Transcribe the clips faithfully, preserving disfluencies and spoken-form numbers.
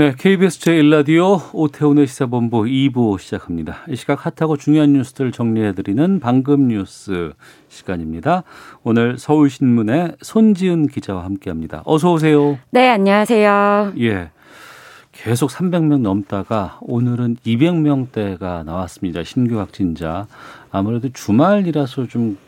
네, 케이비에스 제일 라디오 오태훈의 시사본부 이 부 시작합니다. 이 시각 핫하고 중요한 뉴스들을 정리해드리는 방금 뉴스 시간입니다. 오늘 서울신문의 손지은 기자와 함께합니다. 어서 오세요. 네, 안녕하세요. 예, 계속 삼백 명 넘다가 오늘은 이백 명대가 나왔습니다. 신규 확진자. 아무래도 주말이라서 좀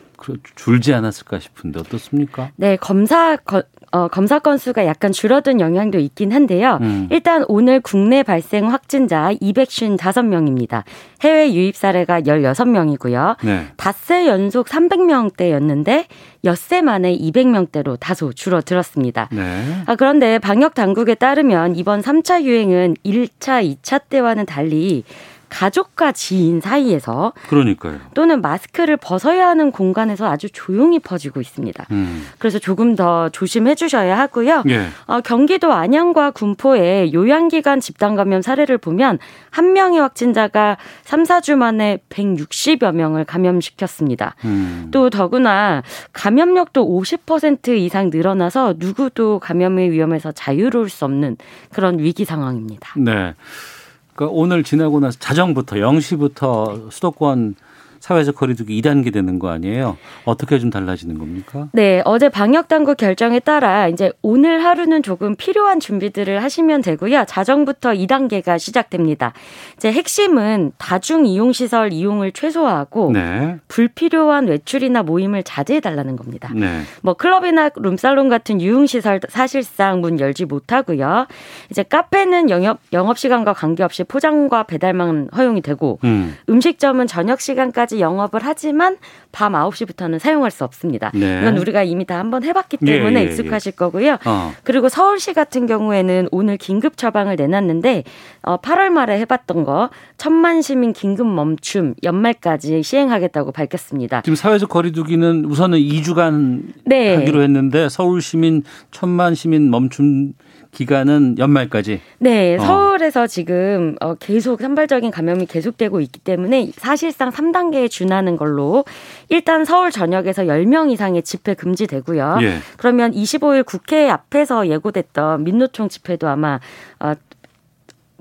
줄지 않았을까 싶은데 어떻습니까? 네, 검사 거, 어, 검사 건수가 약간 줄어든 영향도 있긴 한데요. 음. 일단 오늘 국내 발생 확진자 이백오십오 명입니다. 해외 유입 사례가 십육 명이고요. 네. 닷새 연속 삼백 명대였는데 엿새 만에 이백 명대로 다소 줄어들었습니다. 네. 아, 그런데 방역 당국에 따르면 이번 삼 차 유행은 일 차, 이 차 때와는 달리 가족과 지인 사이에서, 그러니까요, 또는 마스크를 벗어야 하는 공간에서 아주 조용히 퍼지고 있습니다. 음. 그래서 조금 더 조심해 주셔야 하고요. 예. 어, 경기도 안양과 군포의 요양기관 집단 감염 사례를 보면 한 명의 확진자가 삼, 사 주 만에 백육십여 명을 감염시켰습니다. 음. 또 더구나 감염력도 오십 퍼센트 이상 늘어나서 누구도 감염의 위험에서 자유로울 수 없는 그런 위기 상황입니다. 네. 그러니까 오늘 지나고 나서 자정부터 영 시부터 수도권 사회적 거리두기 이 단계 되는 거 아니에요? 어떻게 좀 달라지는 겁니까? 네, 어제 방역당국 결정에 따라 이제 오늘 하루는 조금 필요한 준비들을 하시면 되고요. 자정부터 이 단계가 시작됩니다. 이제 핵심은 다중이용시설 이용을 최소화하고, 네, 불필요한 외출이나 모임을 자제해달라는 겁니다. 네. 뭐 클럽이나 룸살롱 같은 유흥시설 사실상 문 열지 못하고요. 이제 카페는 영업, 영업시간과 관계없이 포장과 배달만 허용이 되고, 음. 음식점은 저녁시간까지 영업을 하지만 밤 아홉 시부터는 사용할 수 없습니다. 네. 이건 우리가 이미 다 한번 해봤기 때문에, 예, 예, 익숙하실, 예, 거고요. 어. 그리고 서울시 같은 경우에는 오늘 긴급 처방을 내놨는데 어, 팔월 말에 해봤던 거 천만 시민 긴급 멈춤 연말까지 시행하겠다고 밝혔습니다. 지금 사회적 거리두기는 우선은 이 주간, 네, 하기로 했는데 서울 시민 천만 시민 멈춤 기간은 연말까지. 네, 서울에서 어. 지금 계속 산발적인 감염이 계속되고 있기 때문에 사실상 삼 단계에 준하는 걸로 일단 서울 전역에서 열 명 이상의 집회 금지되고요. 예. 그러면 이십오일 국회 앞에서 예고됐던 민노총 집회도 아마 어,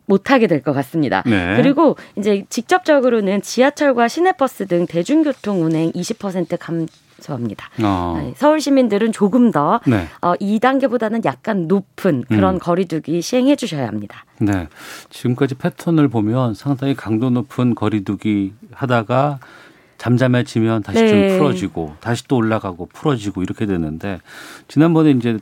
못하게 될 것 같습니다. 네. 그리고 이제 직접적으로는 지하철과 시내버스 등 대중교통 운행 이십 퍼센트 감 소합니다. 어. 서울 시민들은 조금 더, 네, 어, 이 단계보다는 약간 높은 그런 음. 거리두기 시행해 주셔야 합니다. 네, 지금까지 패턴을 보면 상당히 강도 높은 거리두기 하다가 잠잠해지면 다시, 네, 좀 풀어지고 다시 또 올라가고 풀어지고 이렇게 되는데, 지난번에 이제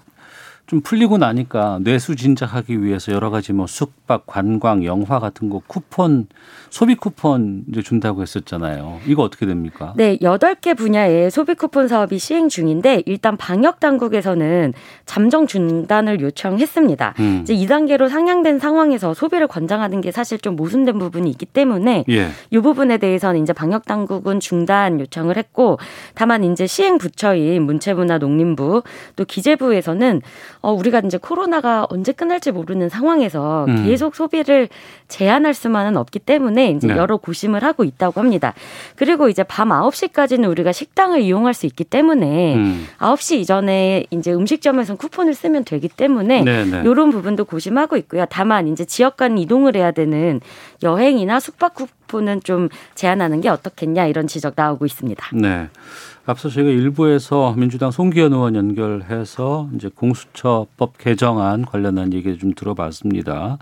좀 풀리고 나니까 뇌수 진작하기 위해서 여러 가지 뭐 숙박, 관광, 영화 같은 거 쿠폰, 소비 쿠폰 이제 준다고 했었잖아요. 이거 어떻게 됩니까? 네, 여덟 개 분야의 소비 쿠폰 사업이 시행 중인데 일단 방역 당국에서는 잠정 중단을 요청했습니다. 음. 이제 이 단계로 상향된 상황에서 소비를 권장하는 게 사실 좀 모순된 부분이 있기 때문에, 예, 이 부분에 대해서는 이제 방역 당국은 중단 요청을 했고, 다만 이제 시행 부처인 문체부나 농림부 또 기재부에서는 어, 우리가 이제 코로나가 언제 끝날지 모르는 상황에서 음. 계속 소비를 제한할 수만은 없기 때문에 이제, 네, 여러 고심을 하고 있다고 합니다. 그리고 이제 밤 아홉 시까지는 우리가 식당을 이용할 수 있기 때문에 음. 아홉 시 이전에 이제 음식점에서 쿠폰을 쓰면 되기 때문에, 네네, 이런 부분도 고심하고 있고요. 다만 이제 지역 간 이동을 해야 되는 여행이나 숙박 쿠폰은 좀 제한하는 게 어떻겠냐, 이런 지적 나오고 있습니다. 네. 앞서 저희가 일부에서 민주당 송기현 의원 연결해서 이제 공수처법 개정안 관련한 얘기를 좀 들어봤습니다.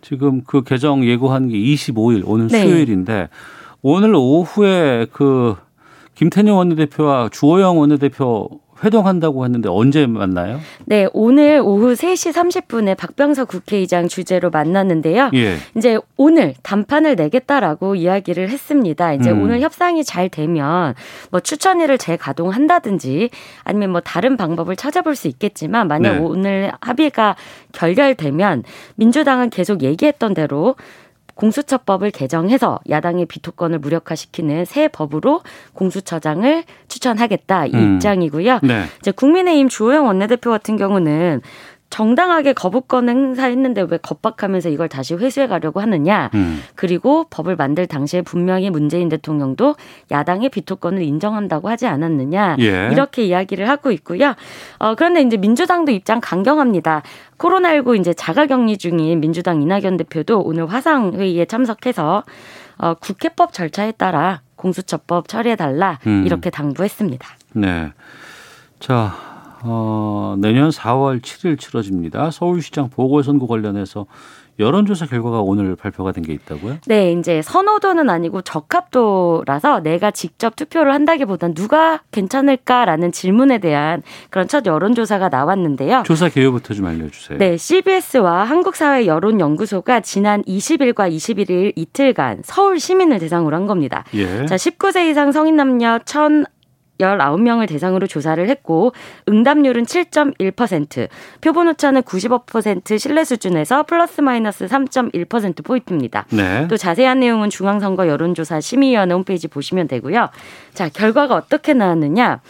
지금 그 개정 예고한 게 이십오일, 오늘, 네, 수요일인데 오늘 오후에 그 김태영 원내대표와 주호영 원내대표 회동한다고 했는데 언제 만나요? 네, 오늘 오후 세 시 삼십 분에 박병석 국회의장 주재로 만났는데요. 예. 이제 오늘 담판을 내겠다라고 이야기를 했습니다. 이제 음. 오늘 협상이 잘 되면 뭐 추천위를 재가동한다든지 아니면 뭐 다른 방법을 찾아볼 수 있겠지만 만약 네. 오늘 합의가 결렬되면 민주당은 계속 얘기했던 대로 공수처법을 개정해서 야당의 비토권을 무력화시키는 새 법으로 공수처장을 추천하겠다 이 음. 입장이고요. 네. 이제 국민의힘 주호영 원내대표 같은 경우는 정당하게 거부권 행사했는데 왜 겁박하면서 이걸 다시 회수해 가려고 하느냐. 음. 그리고 법을 만들 당시에 분명히 문재인 대통령도 야당의 비토권을 인정한다고 하지 않았느냐. 예. 이렇게 이야기를 하고 있고요. 어, 그런데 이제 민주당도 입장 강경합니다. 코로나십구 이제 자가격리 중인 민주당 이낙연 대표도 오늘 화상회의에 참석해서 어, 국회법 절차에 따라 공수처법 처리해달라 음. 이렇게 당부했습니다. 네. 자. 어, 내년 사월 칠일 치러집니다. 서울시장 보궐선거 관련해서 여론조사 결과가 오늘 발표가 된 게 있다고요? 네, 이제 선호도는 아니고 적합도라서 내가 직접 투표를 한다기보단 누가 괜찮을까라는 질문에 대한 그런 첫 여론조사가 나왔는데요. 조사 개요부터 좀 알려주세요. 네, 씨비에스와 한국사회여론연구소가 지난 이십일과 이십일일 이틀간 서울 시민을 대상으로 한 겁니다. 예. 자, 십구 세 이상 성인 남녀 천십구 명을 대상으로 조사를 했고 응답률은 칠 점 일 퍼센트, 표본오차는 구십오 퍼센트 신뢰 수준에서 플러스 마이너스 삼 점 일 퍼센트포인트입니다. 네. 또 자세한 내용은 중앙선거여론조사심의위원회 홈페이지 보시면 되고요. 자, 결과가 어떻게 나왔느냐.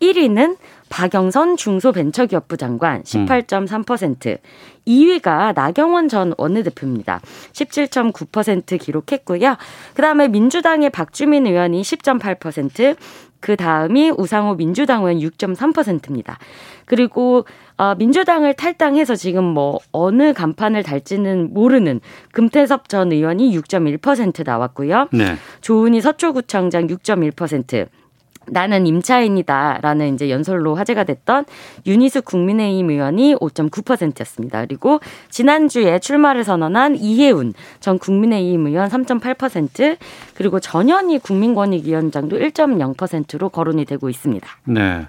일 위는 박영선 중소벤처기업부 장관 십팔 점 삼 퍼센트, 이 위가 나경원 전 원내대표입니다. 십칠 점 구 퍼센트 기록했고요. 그다음에 민주당의 박주민 의원이 십 점 팔 퍼센트, 그 다음이 우상호 민주당 의원 육 점 삼 퍼센트입니다. 그리고 어, 민주당을 탈당해서 지금 뭐 어느 간판을 달지는 모르는 금태섭 전 의원이 육 점 일 퍼센트 나왔고요. 네. 조은희 서초구청장 육 점 일 퍼센트. 나는 임차인이다라는 이제 연설로 화제가 됐던 윤희숙 국민의힘 의원이 오 점 구 퍼센트였습니다. 그리고 지난주에 출마를 선언한 이혜운 전 국민의힘 의원 삼 점 팔 퍼센트, 그리고 전현희 국민권익위원장도 일 점 영 퍼센트로 거론이 되고 있습니다. 네.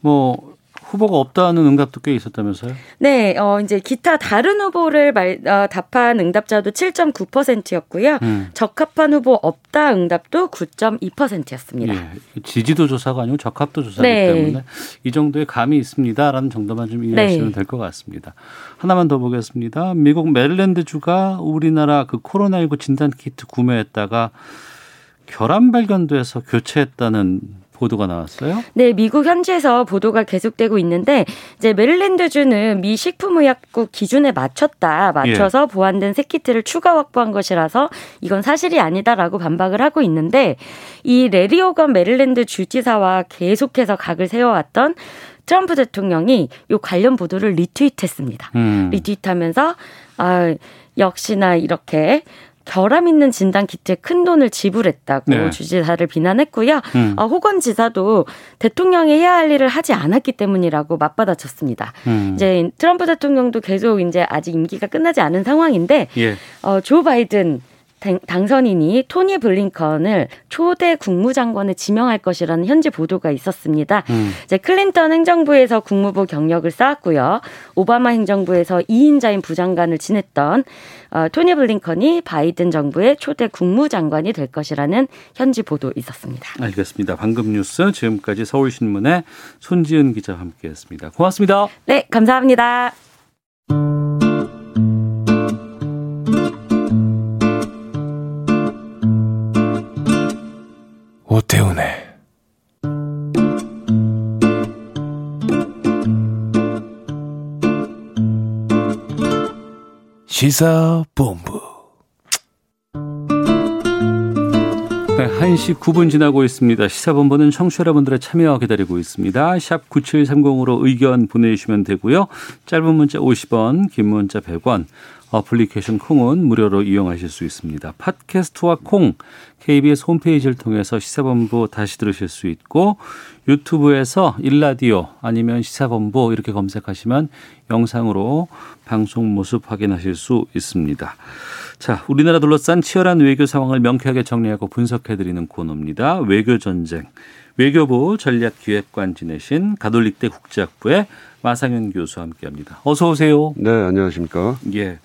뭐 후보가 없다는 응답도 꽤 있었다면서요? 네, 어, 이제 기타 다른 후보를 말, 어, 답한 응답자도 칠 점 구 퍼센트였고요. 음. 적합한 후보 없다 응답도 구 점 이 퍼센트였습니다. 예, 지지도 조사가 아니고 적합도 조사이기 네. 때문에 이 정도의 감이 있습니다라는 정도만 좀 이해하시면 네. 될 것 같습니다. 하나만 더 보겠습니다. 미국 메릴랜드주가 우리나라 그 코로나십구 진단키트 구매했다가 결함 발견돼서 교체했다는 보도가 나왔어요? 네, 미국 현지에서 보도가 계속되고 있는데 이제 메릴랜드주는 미 식품의약국 기준에 맞췄다, 맞춰서 예. 보완된 새 키트를 추가 확보한 것이라서 이건 사실이 아니다라고 반박을 하고 있는데, 이 레리 오건 메릴랜드 주지사와 계속해서 각을 세워왔던 트럼프 대통령이 요 관련 보도를 리트윗했습니다. 음. 리트윗하면서 아, 역시나 이렇게 결함 있는 진단 키트에 큰 돈을 지불했다고 네. 주지사를 비난했고요. 음. 어, 호건 지사도 대통령이 해야 할 일을 하지 않았기 때문이라고 맞받아쳤습니다. 음. 이제 트럼프 대통령도 계속 이제 아직 임기가 끝나지 않은 상황인데 예. 어, 조 바이든 당선인이 토니 블링컨을 초대 국무장관에 지명할 것이라는 현지 보도가 있었습니다. 음. 이제 클린턴 행정부에서 국무부 경력을 쌓았고요. 오바마 행정부에서 이 인자인 부장관을 지냈던 어, 토니 블링컨이 바이든 정부의 초대 국무장관이 될 것이라는 현지 보도 있었습니다. 알겠습니다. 방금 뉴스 지금까지 서울신문의 손지은 기자와 함께했습니다. 고맙습니다. 네, 감사합니다. 오태훈의 시사본부. 네, 한 시 구 분 지나고 있습니다. 시사본부는 청취자 여러분들의 참여와 기다리고 있습니다. 샵 구칠삼공으로 의견 보내주시면 되고요. 짧은 문자 오십 원, 긴 문자 백 원. 어플리케이션 콩은 무료로 이용하실 수 있습니다. 팟캐스트와 콩, 케이비에스 홈페이지를 통해서 시사본부 다시 들으실 수 있고, 유튜브에서 일라디오 아니면 시사본부 이렇게 검색하시면 영상으로 방송 모습 확인하실 수 있습니다. 자, 우리나라 둘러싼 치열한 외교 상황을 명쾌하게 정리하고 분석해드리는 코너입니다. 외교전쟁. 외교부 전략기획관 지내신 가톨릭대 국제학부의 마상윤 교수와 함께합니다. 어서 오세요. 네, 안녕하십니까. 예.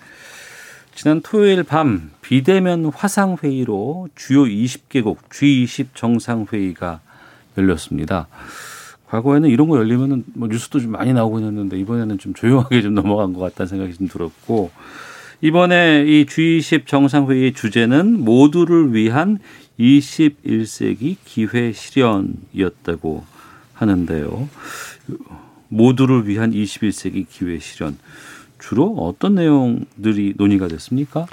지난 토요일 밤 비대면 화상회의로 주요 이십 개국 지 이십 정상회의가 열렸습니다. 과거에는 이런 거 열리면 뭐 뉴스도 좀 많이 나오고 있었는데 이번에는 좀 조용하게 좀 넘어간 것 같다는 생각이 좀 들었고, 이번에 이 지 이십 정상회의의 주제는 모두를 위한 이십일 세기 기회 실현이었다고 하는데요. 모두를 위한 이십일 세기 기회 실현. 주로 어떤 내용들이 논의가 됐습니까?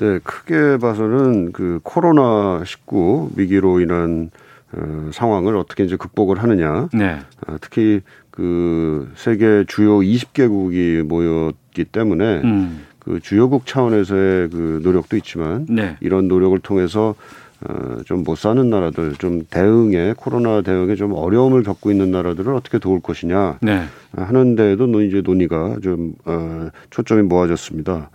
네, 크게 봐서는 그 코로나십구 위기로 인한 어, 상황을 어떻게 이제 극복을 하느냐. 네. 어, 특히 그 세계 주요 이십 개국이 모였기 때문에 음. 그 주요국 차원에서의 그 노력도 있지만 네. 이런 노력을 통해서 어, 좀 못 사는 나라들, 좀 대응에, 코로나 대응에 좀 어려움을 겪고 있는 나라들을 어떻게 도울 것이냐 네. 하는 데에도 이제 논의가 좀 어, 초점이 모아졌습니다.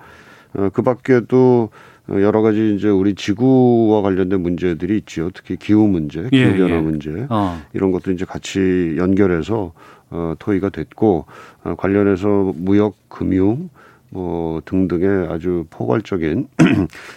어, 그 밖에도 여러 가지 이제 우리 지구와 관련된 문제들이 있지요. 특히 기후 문제, 기후 변화 예, 예. 문제 어. 이런 것도 이제 같이 연결해서 어, 토의가 됐고 어, 관련해서 무역, 금융 뭐 등등의 아주 포괄적인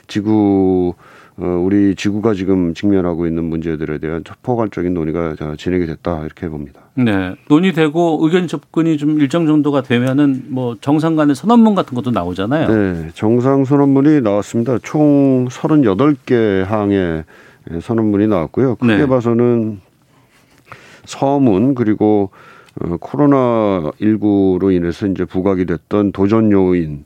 지구 우리 지구가 지금 직면하고 있는 문제들에 대한 포괄적인 논의가 진행이 됐다 이렇게 봅니다. 네, 논의되고 의견 접근이 좀 일정 정도가 되면은 뭐 정상 간의 선언문 같은 것도 나오잖아요. 네, 정상 선언문이 나왔습니다. 총 서른여덟 개 항의 선언문이 나왔고요. 크게 네. 봐서는 서문 그리고 코로나십구로 인해서 이제 부각이 됐던 도전 요인.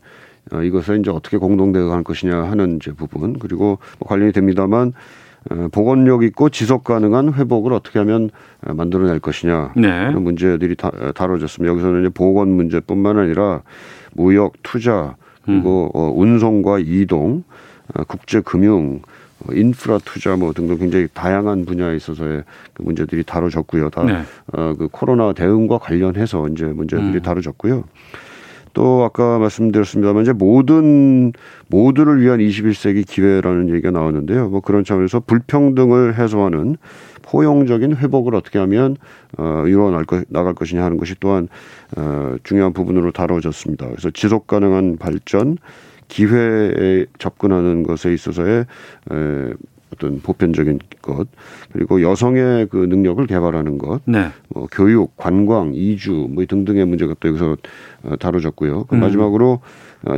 이것을 이제 어떻게 공동 대응할 것이냐 하는 이제 부분 그리고 관련이 됩니다만 보건력 있고 지속 가능한 회복을 어떻게 하면 만들어낼 것이냐 네. 이런 문제들이 다, 다뤄졌습니다. 여기서는 이제 보건 문제뿐만 아니라 무역, 투자 그리고 음. 운송과 이동, 국제 금융, 인프라 투자 뭐 등등 굉장히 다양한 분야에 있어서의 문제들이 다뤄졌고요. 다 네. 그 코로나 대응과 관련해서 이제 문제들이 음. 다뤄졌고요. 또 아까 말씀드렸습니다만 이제 모든 모두를 위한 이십일 세기 기회라는 얘기가 나왔는데요. 뭐 그런 차원에서 불평등을 해소하는 포용적인 회복을 어떻게 하면 어, 이루어 나갈 것이냐 하는 것이 또한 어, 중요한 부분으로 다뤄졌습니다. 그래서 지속 가능한 발전, 기회에 접근하는 것에 있어서의 에, 어떤 보편적인 것 그리고 여성의 그 능력을 개발하는 것, 네. 뭐 교육, 관광, 이주 뭐 등등의 문제가 또 여기서 다뤄졌고요. 그 음. 마지막으로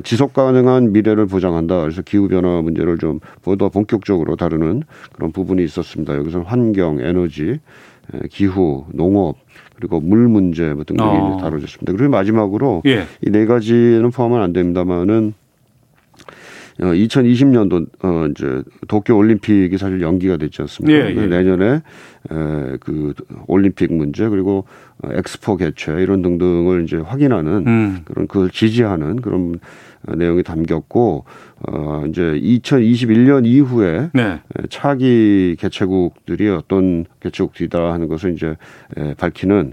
지속 가능한 미래를 보장한다. 그래서 기후 변화 문제를 좀 더 본격적으로 다루는 그런 부분이 있었습니다. 여기서는 환경, 에너지, 기후, 농업 그리고 물 문제 뭐 등등이 어. 다뤄졌습니다. 그리고 마지막으로 예. 이 네 가지는 포함은 안 됩니다만은. 이천이십 년도 어 이제 도쿄 올림픽이 사실 연기가 됐지 않습니까? 예, 예. 내년에 그 올림픽 문제 그리고 엑스포 개최 이런 등등을 이제 확인하는 음. 그런 그걸 지지하는 그런 내용이 담겼고 어 이제 이천이십일 년 이후에 네. 차기 개최국들이 어떤 개최국이다 하는 것을 이제 밝히는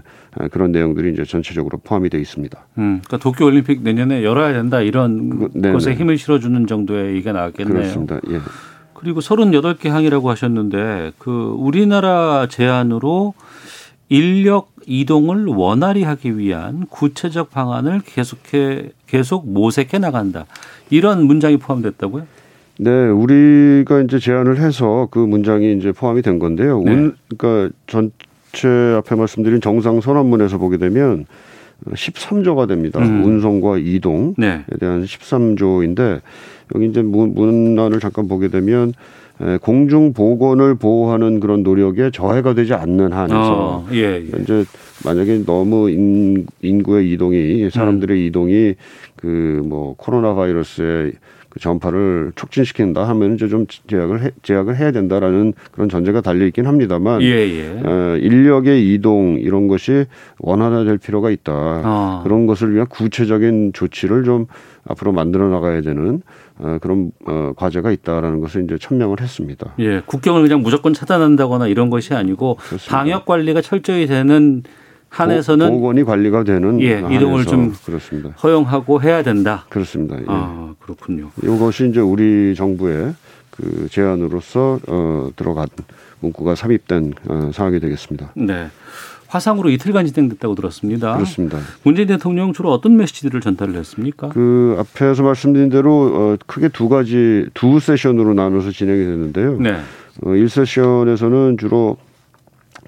그런 내용들이 이제 전체적으로 포함이 되어 있습니다. 음, 그러니까 도쿄 올림픽 내년에 열어야 된다 이런 그, 것에 힘을 실어주는 정도의 얘기가 나왔겠네요. 그렇습니다. 예. 그리고 서른여덟 개 항이라고 하셨는데 그 우리나라 제안으로 인력 이동을 원활히 하기 위한 구체적 방안을 계속해 계속 모색해 나간다. 이런 문장이 포함됐다고요? 네, 우리가 이제 제안을 해서 그 문장이 이제 포함이 된 건데요. 네. 운, 그러니까 전체 앞에 말씀드린 정상 선언문에서 보게 되면 십삼 조가 됩니다. 음. 운송과 이동에 네. 대한 십삼 조인데 여기 이제 문안을 잠깐 보게 되면. 공중 보건을 보호하는 그런 노력에 저해가 되지 않는 한에서 어, 예, 예. 이제 만약에 너무 인, 인구의 이동이 사람들의 음. 이동이 그 뭐 코로나 바이러스의 그 전파를 촉진시킨다 하면 이제 좀 제약을 해, 제약을 해야 된다라는 그런 전제가 달려 있긴 합니다만 예, 예. 어, 인력의 이동 이런 것이 원활화될 필요가 있다 어. 그런 것을 위한 구체적인 조치를 좀 앞으로 만들어 나가야 되는. 어, 그런 어, 과제가 있다라는 것을 이제 천명을 했습니다. 예, 국경을 그냥 무조건 차단한다거나 이런 것이 아니고 그렇습니다. 방역 관리가 철저히 되는 한에서는 보건이 관리가 되는 예, 이동을 좀 그렇습니다. 허용하고 해야 된다. 그렇습니다. 예. 아, 그렇군요. 이것이 이제 우리 정부의 그 제안으로서 어, 들어간 문구가 삽입된 어, 상황이 되겠습니다. 네. 화상으로 이틀간 진행됐다고 들었습니다. 그렇습니다. 문재인 대통령 주로 어떤 메시지들을 전달을 했습니까? 그 앞에서 말씀드린 대로 크게 두 가지 두 세션으로 나눠서 진행이 됐는데요. 네. 일 세션에서는 주로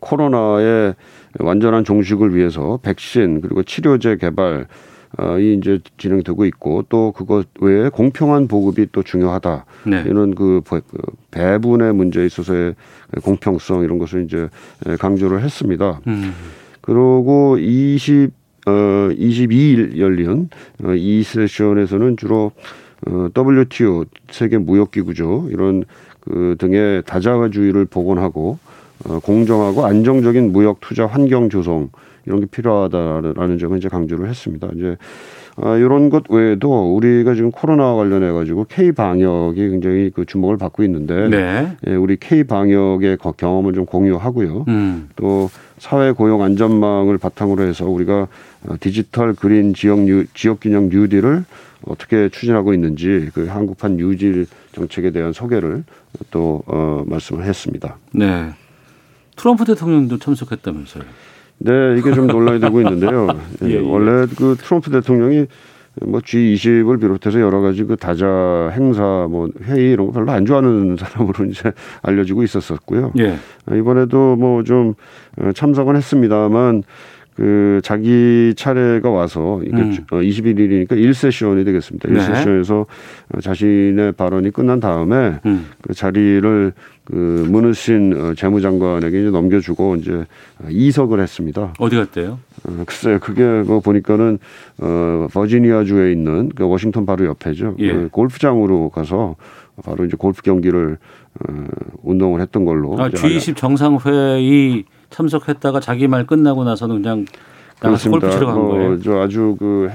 코로나의 완전한 종식을 위해서 백신 그리고 치료제 개발이 이제 진행되고 있고 또 그것 외에 공평한 보급이 또 중요하다. 네. 이런 그 배분의 문제에 있어서의 공평성 이런 것을 이제 강조를 했습니다. 음. 그리고 이십, 어, 이십이 일 열린 이 세션에서는 주로 더블유티오 세계 무역기구죠 이런 그 등의 다자주의를 복원하고 공정하고 안정적인 무역 투자 환경 조성 이런 게 필요하다라는 점을 이제 강조를 했습니다. 이제 이런 것 외에도 우리가 지금 코로나와 관련해 가지고 K 방역이 굉장히 그 주목을 받고 있는데 네. 우리 K 방역의 경험을 좀 공유하고요. 음. 또 사회 고용 안전망을 바탕으로 해서 우리가 디지털 그린 지역 지역 균형 뉴딜을 어떻게 추진하고 있는지 그 한국판 유질 정책에 대한 소개를 또 어, 말씀을 했습니다. 네. 트럼프 대통령도 참석했다면서요? 네, 이게 좀 논란이 되고 있는데요. 예, 예. 원래 그 트럼프 대통령이 뭐 지이십을 비롯해서 여러 가지 그 다자 행사, 뭐 회의 이런 거 별로 안 좋아하는 사람으로 이제 알려지고 있었었고요. 예. 이번에도 뭐 좀 참석은 했습니다만. 그 자기 차례가 와서 이게 음. 이십일 일이니까 일 세션이 되겠습니다. 네. 일 세션에서 자신의 발언이 끝난 다음에 음. 그 자리를 그 문우신 재무장관에게 이제 넘겨주고 이제 이석을 했습니다. 어디 갔대요? 어, 글쎄요. 그게 뭐 보니까는 어, 버지니아 주에 있는 그 워싱턴 바로 옆에죠. 예. 그 골프장으로 가서 바로 이제 골프 경기를 어, 운동을 했던 걸로. 아, 지이십 정상회의 참석했다가 자기 말 끝나고 나서는 그냥 나가서 골프 치러 간 거예요. 어, 저 아주 그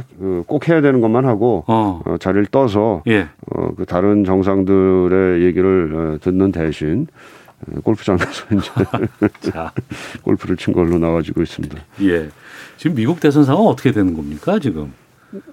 꼭 해야 되는 것만 하고 어. 어, 자리를 떠서 예. 어, 그 다른 정상들의 얘기를 듣는 대신 골프장 가서 이제 골프를 친 걸로 나와지고 있습니다. 예, 지금 미국 대선 상황 어떻게 되는 겁니까 지금?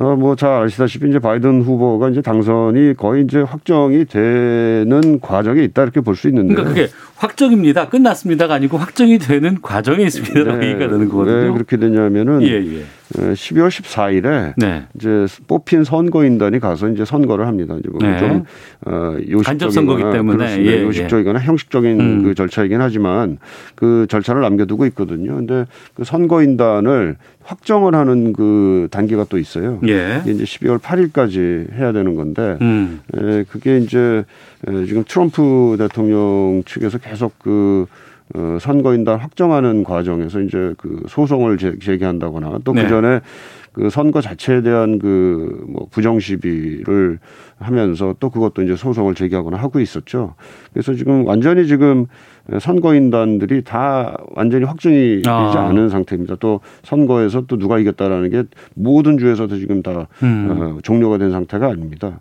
어, 뭐 잘 아시다시피 이제 바이든 후보가 이제 당선이 거의 이제 확정이 되는 과정에 있다 이렇게 볼 수 있는데. 그러니까 그게 확정입니다. 끝났습니다가 아니고 확정이 되는 과정에 있습니다라고 네. 얘기가 되는 거거든요. 왜 그렇게 되냐면은 예, 예. 십이월 십사일에 네. 이제 뽑힌 선거인단이 가서 이제 선거를 합니다. 이제 뭐 네. 좀 어, 간접 선거이기 때문에 예, 요식적이거나 예. 형식적인 음. 그 절차이긴 하지만 그 절차를 남겨두고 있거든요. 그런데 그 선거인단을 확정을 하는 그 단계가 또 있어요. 예. 이게 이제 십이월 팔일까지 해야 되는 건데 음. 에, 그게 이제 에, 지금 트럼프 대통령 측에서 계속 그 어, 선거인단 확정하는 과정에서 이제 그 소송을 제, 제기한다거나 또 그 전에 네. 그 선거 자체에 대한 그 뭐 부정 시비를 하면서 또 그것도 이제 소송을 제기하거나 하고 있었죠. 그래서 지금 완전히 지금 선거인단들이 다 완전히 확정이 되지 아. 않은 상태입니다. 또 선거에서 또 누가 이겼다라는 게 모든 주에서도 지금 다 음. 어, 종료가 된 상태가 아닙니다.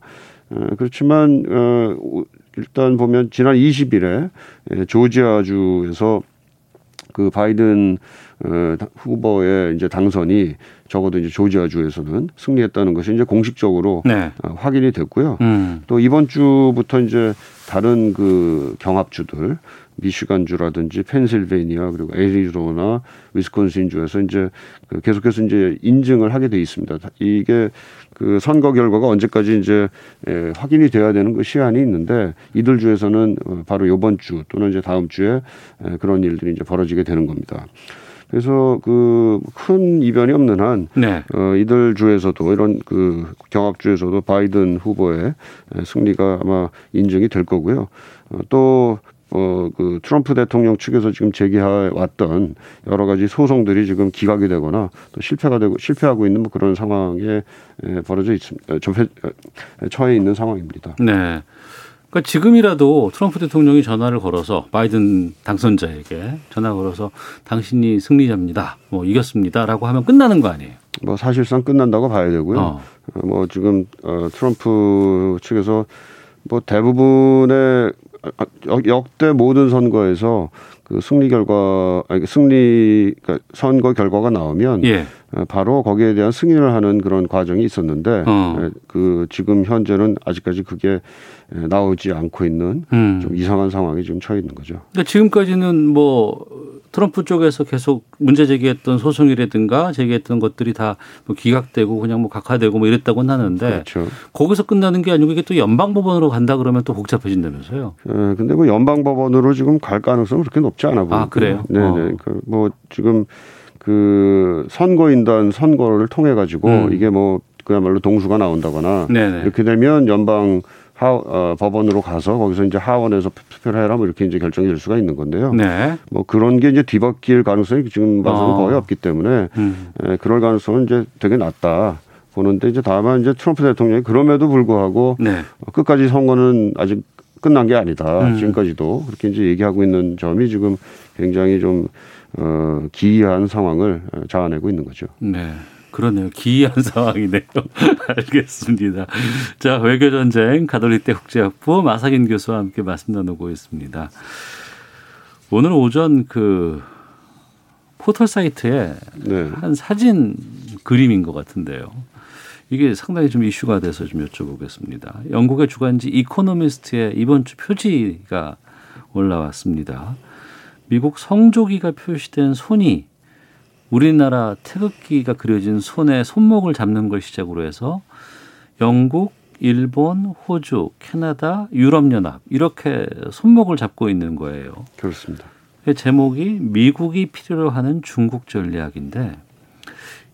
어, 그렇지만 어, 일단 보면 지난 이십일에 조지아주에서 그 바이든 후보의 이제 당선이 적어도 이제 조지아주에서는 승리했다는 것이 이제 공식적으로 네. 확인이 됐고요. 음. 또 이번 주부터 이제 다른 그 경합주들 미시간주라든지 펜실베이니아 그리고 애리조나 위스콘신주에서 이제 계속해서 이제 인증을 하게 돼 있습니다. 이게 그 선거 결과가 언제까지 이제 확인이 돼야 되는 그 시한이 있는데 이들 주에서는 바로 이번 주 또는 이제 다음 주에 그런 일들이 이제 벌어지게 되는 겁니다. 그래서 그 큰 이변이 없는 한 네. 어, 이들 주에서도 이런 그 경합주에서도 바이든 후보의 승리가 아마 인증이 될 거고요. 어, 또 어, 그 트럼프 대통령 측에서 지금 제기해 왔던 여러 가지 소송들이 지금 기각이 되거나 또 실패가 되고 실패하고 있는 뭐 그런 상황에 벌어져 있습니다. 접해 처해 있는 상황입니다. 네. 그러니까 지금이라도 트럼프 대통령이 전화를 걸어서 바이든 당선자에게 전화 걸어서 당신이 승리자입니다. 뭐 이겼습니다라고 하면 끝나는 거 아니에요? 뭐 사실상 끝난다고 봐야 되고요. 어. 뭐 지금 트럼프 측에서 뭐 대부분의 역대 모든 선거에서 그 승리 결과, 아니, 승리, 그러니까 선거 결과가 나오면 예. 바로 거기에 대한 승인을 하는 그런 과정이 있었는데 어. 그 지금 현재는 아직까지 그게 나오지 않고 있는 음. 좀 이상한 상황에 지금 처해 있는 거죠. 그러니까 지금까지는 뭐 트럼프 쪽에서 계속 문제 제기했던 소송이라든가 제기했던 것들이 다 뭐 기각되고 그냥 뭐 각하되고 뭐 이랬다고는 하는데 그렇죠. 거기서 끝나는 게 아니고 이게 또 연방법원으로 간다 그러면 또 복잡해진다면서요. 그런데 네, 뭐 연방법원으로 지금 갈 가능성은 그렇게 높지 않아 보입니다. 아, 그래요? 네, 어. 네. 그 뭐 지금 그 선거인단 선거를 통해 가지고 음. 이게 뭐 그야말로 동수가 나온다거나 네네. 이렇게 되면 연방 하, 어, 법원으로 가서 거기서 이제 하원에서 투표를 해라 뭐 이렇게 이제 결정이 될 수가 있는 건데요. 네. 뭐 그런 게 이제 뒤바뀔 가능성이 지금 봐서는 어. 거의 없기 때문에 음. 에, 그럴 가능성은 이제 되게 낮다 보는데 이제 다만 이제 트럼프 대통령이 그럼에도 불구하고 네. 끝까지 선거는 아직 끝난 게 아니다. 음. 지금까지도 그렇게 이제 얘기하고 있는 점이 지금 굉장히 좀 어, 기이한 상황을 자아내고 있는 거죠. 네. 그러네요. 기이한 상황이네요. 알겠습니다. 자, 외교전쟁 가톨릭대 국제학부 마상윤 교수와 함께 말씀 나누고 있습니다. 오늘 오전 그 포털 사이트에 네. 한 사진 그림인 것 같은데요. 이게 상당히 좀 이슈가 돼서 좀 여쭤보겠습니다. 영국의 주간지 이코노미스트의 이번 주 표지가 올라왔습니다. 미국 성조기가 표시된 손이 우리나라 태극기가 그려진 손에 손목을 잡는 걸 시작으로 해서 영국, 일본, 호주, 캐나다, 유럽연합 이렇게 손목을 잡고 있는 거예요. 그렇습니다. 제목이 미국이 필요로 하는 중국 전략인데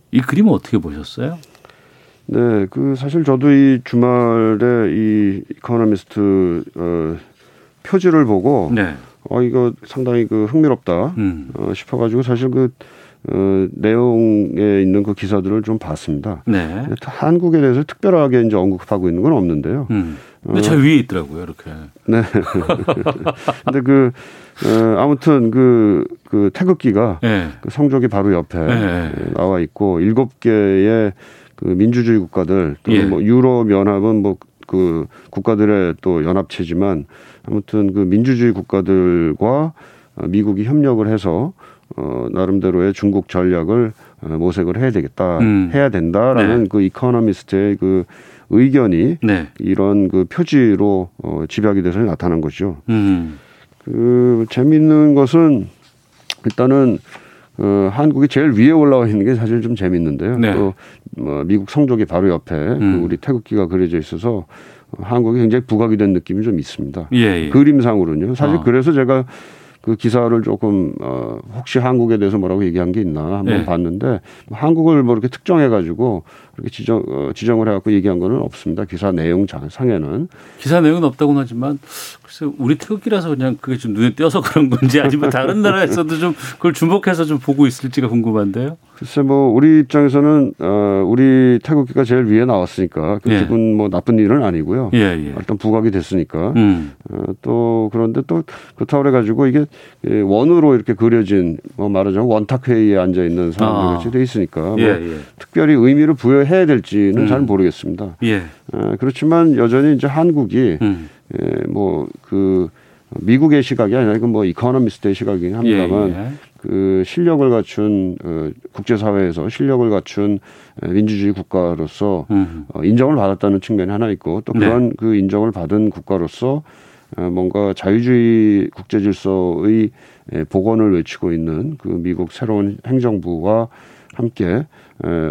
이 그림은 어떻게 보셨어요? 네, 그 사실 저도 이 주말에 이 이코노미스트 어, 표지를 보고 네. 어 이거 상당히 그 흥미롭다 음. 어, 싶어가지고 사실 그 어, 내용에 있는 그 기사들을 좀 봤습니다. 네. 한국에 대해서 특별하게 이제 언급하고 있는 건 없는데요. 음. 근데 저 어, 위에 있더라고요, 이렇게. 네. 근데 그 어, 아무튼 그, 그 태극기가 네. 그 성조기 바로 옆에 네. 나와 있고 일곱 개의 그 민주주의 국가들 또 예. 뭐 유럽 연합은 뭐 그 국가들의 또 연합체지만 아무튼 그 민주주의 국가들과 미국이 협력을 해서 어, 나름대로의 중국 전략을 모색을 해야 되겠다, 음. 해야 된다라는 네. 그 이코노미스트의 그 의견이 네. 이런 그 표지로 어, 집약이 돼서 나타난 거죠. 음. 그 재미있는 것은 일단은 어, 한국이 제일 위에 올라와 있는 게 사실 좀 재미있는데요. 네. 또 어, 미국 성조기 바로 옆에 음. 그 우리 태극기가 그려져 있어서 한국이 굉장히 부각이 된 느낌이 좀 있습니다. 예, 예. 그림상으로는요. 사실 아. 그래서 제가 그 기사를 조금 어, 혹시 한국에 대해서 뭐라고 얘기한 게 있나 한번 네. 봤는데 한국을 뭐 이렇게 특정해 가지고 이렇게 지정 어, 지정을 해갖고 얘기한 거는 없습니다. 기사 내용 상에는 기사 내용은 없다고는 하지만 글쎄 우리 태극기라서 그냥 그게 좀 눈에 띄어서 그런 건지 아니면 다른 나라에서도 좀 그걸 주목해서 좀 보고 있을지가 궁금한데요. 글쎄 뭐 우리 입장에서는 어, 우리 태극기가 제일 위에 나왔으니까 그 예. 기분 뭐 나쁜 일은 아니고요. 예, 예. 일단 부각이 됐으니까 음. 어, 또 그런데 또 그렇다고 해가지고 이게 원으로 이렇게 그려진 뭐 말하자면 원탁회의에 앉아있는 사람들이 되어 아. 있으니까 예, 뭐 예. 특별히 의미를 부여해야 될지는 음. 잘 모르겠습니다. 예. 아, 그렇지만 여전히 이제 한국이 음. 예, 뭐 그 미국의 시각이 아니라 이건 뭐 이코노미스트의 시각이긴 합니다만 예, 예. 그 실력을 갖춘 어, 국제사회에서 실력을 갖춘 민주주의 국가로서 음. 어, 인정을 받았다는 측면이 하나 있고 또 그런 네. 그 인정을 받은 국가로서 뭔가 자유주의 국제질서의 복원을 외치고 있는 그 미국 새로운 행정부와 함께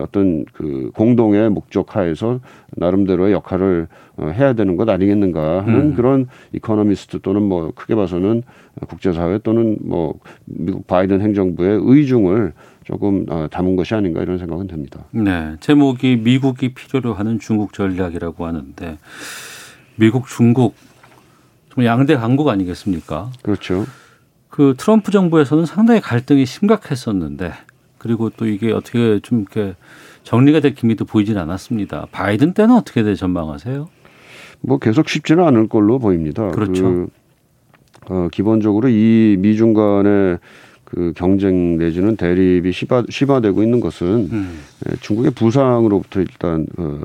어떤 그 공동의 목적 하에서 나름대로의 역할을 해야 되는 것 아니겠는가 하는 음. 그런 이코노미스트 또는 뭐 크게 봐서는 국제사회 또는 뭐 미국 바이든 행정부의 의중을 조금 담은 것이 아닌가 이런 생각은 듭니다. 네. 제목이 미국이 필요로 하는 중국 전략이라고 하는데 미국, 중국 양대 강국 아니겠습니까? 그렇죠. 그 트럼프 정부에서는 상당히 갈등이 심각했었는데 그리고 또 이게 어떻게 좀 이렇게 정리가 될 기미도 보이진 않았습니다. 바이든 때는 어떻게 돼 전망하세요? 뭐 계속 쉽지는 않을 걸로 보입니다. 그렇죠. 그, 어, 기본적으로 이 미중 간의 그 경쟁 내지는 대립이 심화, 심화되고 있는 것은 음. 중국의 부상으로부터 일단 어,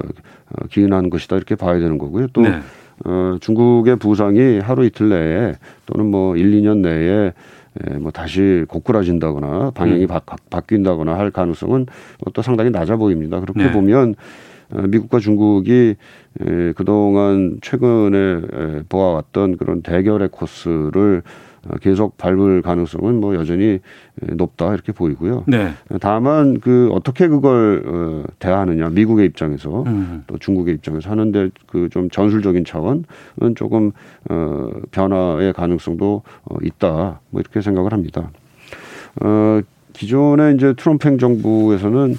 기인한 것이다 이렇게 봐야 되는 거고요. 또 네. 어, 중국의 부상이 하루 이틀 내에 또는 뭐 일, 이 년 내에 뭐 다시 고꾸라진다거나 방향이 음. 바, 바뀐다거나 할 가능성은 또 상당히 낮아 보입니다. 그렇게 네. 보면 미국과 중국이 그동안 최근에 보아왔던 그런 대결의 코스를 계속 밟을 가능성은 뭐 여전히 높다 이렇게 보이고요. 네. 다만 그 어떻게 그걸 대하느냐 미국의 입장에서 음. 또 중국의 입장에서 하는데 그 좀 전술적인 차원은 조금 어 변화의 가능성도 있다 뭐 이렇게 생각을 합니다. 어 기존에 이제 트럼프 행정부에서는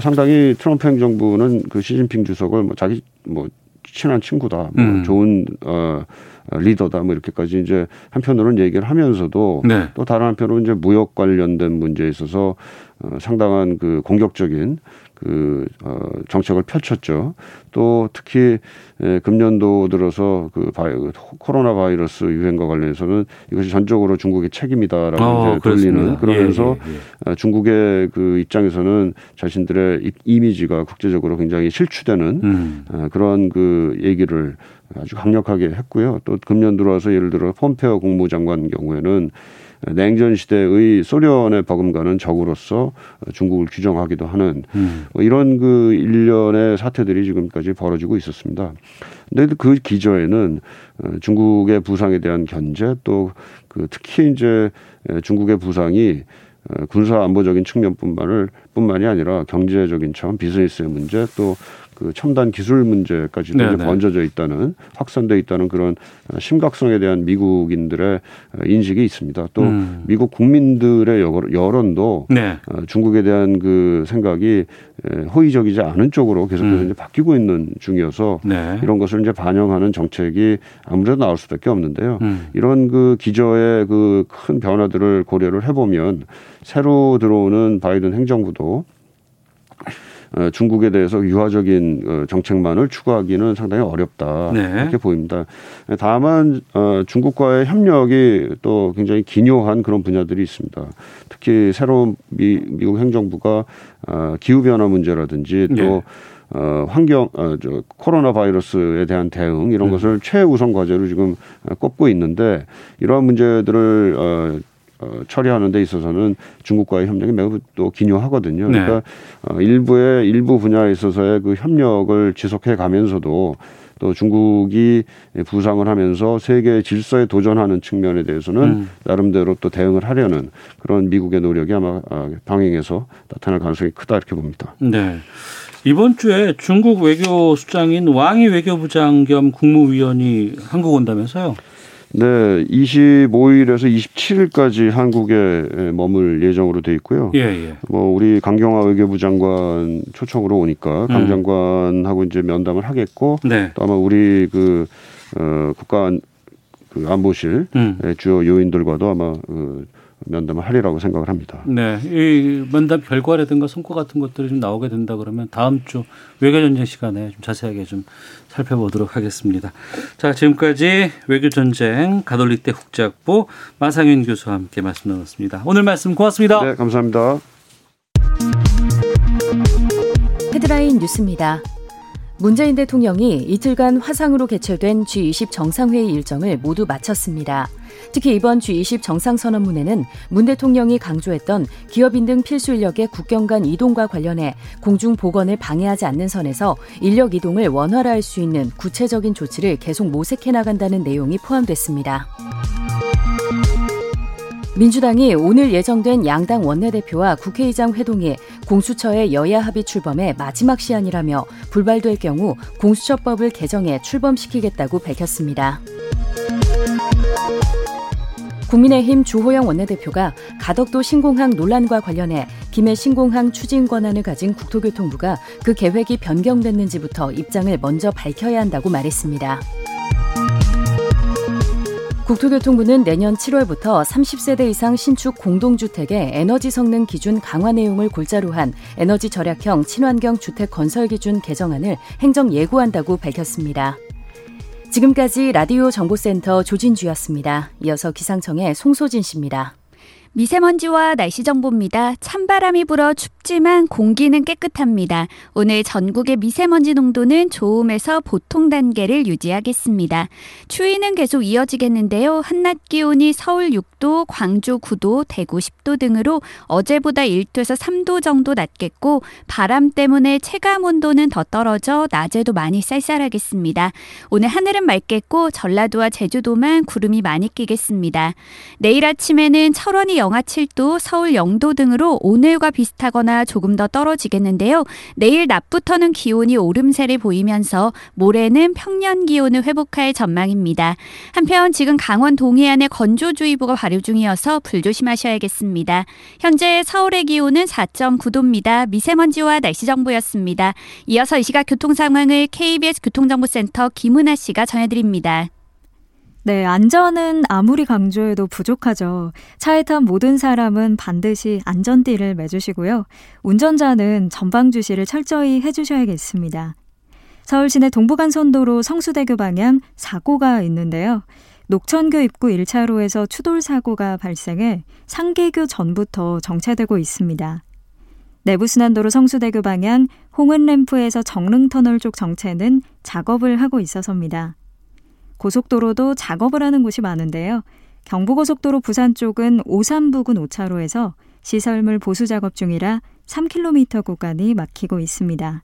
상당히 트럼프 행정부는 그 시진핑 주석을 뭐 자기 뭐 친한 친구다, 뭐 음. 좋은 어, 리더다, 뭐 이렇게까지 이제 한편으로는 얘기를 하면서도 네. 또 다른 한편으로는 이제 무역 관련된 문제에 있어서 어, 상당한 그 공격적인 그 어, 정책을 펼쳤죠. 또 특히 예, 금년도 들어서 그 바이, 코로나 바이러스 유행과 관련해서는 이것이 전적으로 중국의 책임이다라고 어, 돌리는 그러면서 예, 예, 예. 중국의 그 입장에서는 자신들의 이미지가 국제적으로 굉장히 실추되는 음. 어, 그런 그 얘기를 아주 강력하게 했고요. 또 금년 들어와서 예를 들어 폼페오 국무장관 경우에는 냉전 시대의 소련의 버금가는 적으로서 중국을 규정하기도 하는 음. 이런 그 일련의 사태들이 지금까지 벌어지고 있었습니다. 그런데 그 기저에는 중국의 부상에 대한 견제 또 그 특히 이제 중국의 부상이 군사 안보적인 측면뿐만을 뿐만이 아니라 경제적인 차원, 비즈니스의 문제 또 그 첨단 기술 문제까지도 네네. 이제 번져져 있다는 확산돼 있다는 그런 심각성에 대한 미국인들의 인식이 있습니다. 또 음. 미국 국민들의 여론도 네. 중국에 대한 그 생각이 호의적이지 않은 쪽으로 계속해서 음. 이제 바뀌고 있는 중이어서 네. 이런 것을 이제 반영하는 정책이 아무래도 나올 수밖에 없는데요. 음. 이런 그 기저의 그 큰 변화들을 고려를 해보면 새로 들어오는 바이든 행정부도 중국에 대해서 유화적인 정책만을 추구하기는 상당히 어렵다 네. 이렇게 보입니다. 다만 중국과의 협력이 또 굉장히 기묘한 그런 분야들이 있습니다. 특히 새로운 미, 미국 행정부가 기후변화 문제라든지 또 네. 어, 환경, 어, 저, 코로나 바이러스에 대한 대응 이런 네. 것을 최우선 과제로 지금 꼽고 있는데 이러한 문제들을 어, 처리하는 데 있어서는 중국과의 협력이 매우 또 기묘하거든요. 그러니까 네. 일부의 일부 분야에 있어서의 그 협력을 지속해 가면서도 또 중국이 부상을 하면서 세계 질서에 도전하는 측면에 대해서는 음. 나름대로 또 대응을 하려는 그런 미국의 노력이 아마 방향에서 나타날 가능성이 크다 이렇게 봅니다. 네. 이번 주에 중국 외교 수장인 왕이 외교부장 겸 국무위원이 한국 온다면서요? 네, 이십오일에서 이십칠일까지 한국에 머물 예정으로 돼 있고요. 예, 예. 뭐 우리 강경화 외교부 장관 초청으로 오니까 강 음. 장관하고 이제 면담을 하겠고, 네. 또 아마 우리 그 어, 국가 안, 그 안보실 음. 주요 요인들과도 아마 그 면담을 하리라고 생각을 합니다. 네, 이 면담 결과라든가 성과 같은 것들이 좀 나오게 된다 그러면 다음 주 외교전쟁 시간에 좀 자세하게 좀 살펴보도록 하겠습니다. 자, 지금까지 외교전쟁 가톨릭대 국제학부 마상윤 교수와 함께 말씀 나눴습니다. 오늘 말씀 고맙습니다. 네, 감사합니다. 헤드라인 뉴스입니다. 문재인 대통령이 이틀간 화상으로 개최된 지이십 정상회의 일정을 모두 마쳤습니다. 특히 이번 지이십 정상선언문에는 문 대통령이 강조했던 기업인 등 필수 인력의 국경 간 이동과 관련해 공중보건을 방해하지 않는 선에서 인력 이동을 원활화할 수 있는 구체적인 조치를 계속 모색해 나간다는 내용이 포함됐습니다. 민주당이 오늘 예정된 양당 원내대표와 국회의장 회동이 공수처의 여야 합의 출범의 마지막 시한이라며 불발될 경우 공수처법을 개정해 출범시키겠다고 밝혔습니다. 국민의힘 주호영 원내대표가 가덕도 신공항 논란과 관련해 김해 신공항 추진 권한을 가진 국토교통부가 그 계획이 변경됐는지부터 입장을 먼저 밝혀야 한다고 말했습니다. 국토교통부는 내년 칠월부터 삼십 세대 이상 신축 공동주택의 에너지 성능 기준 강화 내용을 골자로 한 에너지 절약형 친환경 주택 건설 기준 개정안을 행정 예고한다고 밝혔습니다. 지금까지 라디오 정보센터 조진주였습니다. 이어서 기상청의 송소진 씨입니다. 미세먼지와 날씨 정보입니다. 찬바람이 불어 춥지만 공기는 깨끗합니다. 오늘 전국의 미세먼지 농도는 좋음에서 보통 단계를 유지하겠습니다. 추위는 계속 이어지겠는데요. 한낮 기온이 서울 육 도, 광주 구 도, 대구 십 도 등으로 어제보다 일 도에서 삼 도 정도 낮겠고 바람 때문에 체감 온도는 더 떨어져 낮에도 많이 쌀쌀하겠습니다. 오늘 하늘은 맑겠고 전라도와 제주도만 구름이 많이 끼겠습니다. 내일 아침에는 철원이 영하 칠 도, 서울 영 도 등으로 오늘과 비슷하거나 조금 더 떨어지겠는데요. 내일 낮부터는 기온이 오름세를 보이면서 모레는 평년 기온을 회복할 전망입니다. 한편 지금 강원 동해안에 건조주의보가 발효 중이어서 불조심하셔야겠습니다. 현재 서울의 기온은 사 점 구 도입니다. 미세먼지와 날씨 정보였습니다. 이어서 이 시각 교통 상황을 케이비에스 교통정보센터 김은아 씨가 전해드립니다. 네, 안전은 아무리 강조해도 부족하죠. 차에 탄 모든 사람은 반드시 안전띠를 매주시고요. 운전자는 전방주시를 철저히 해주셔야겠습니다. 서울 시내 동부간선도로 성수대교 방향 사고가 있는데요. 녹천교 입구 일 차로에서 추돌 사고가 발생해 상계교 전부터 정체되고 있습니다. 내부순환도로 성수대교 방향 홍은램프에서 정릉터널 쪽 정체는 작업을 하고 있어서입니다. 고속도로도 작업을 하는 곳이 많은데요. 경부고속도로 부산 쪽은 오산 부근 오 차로에서 시설물 보수 작업 중이라 삼 킬로미터 구간이 막히고 있습니다.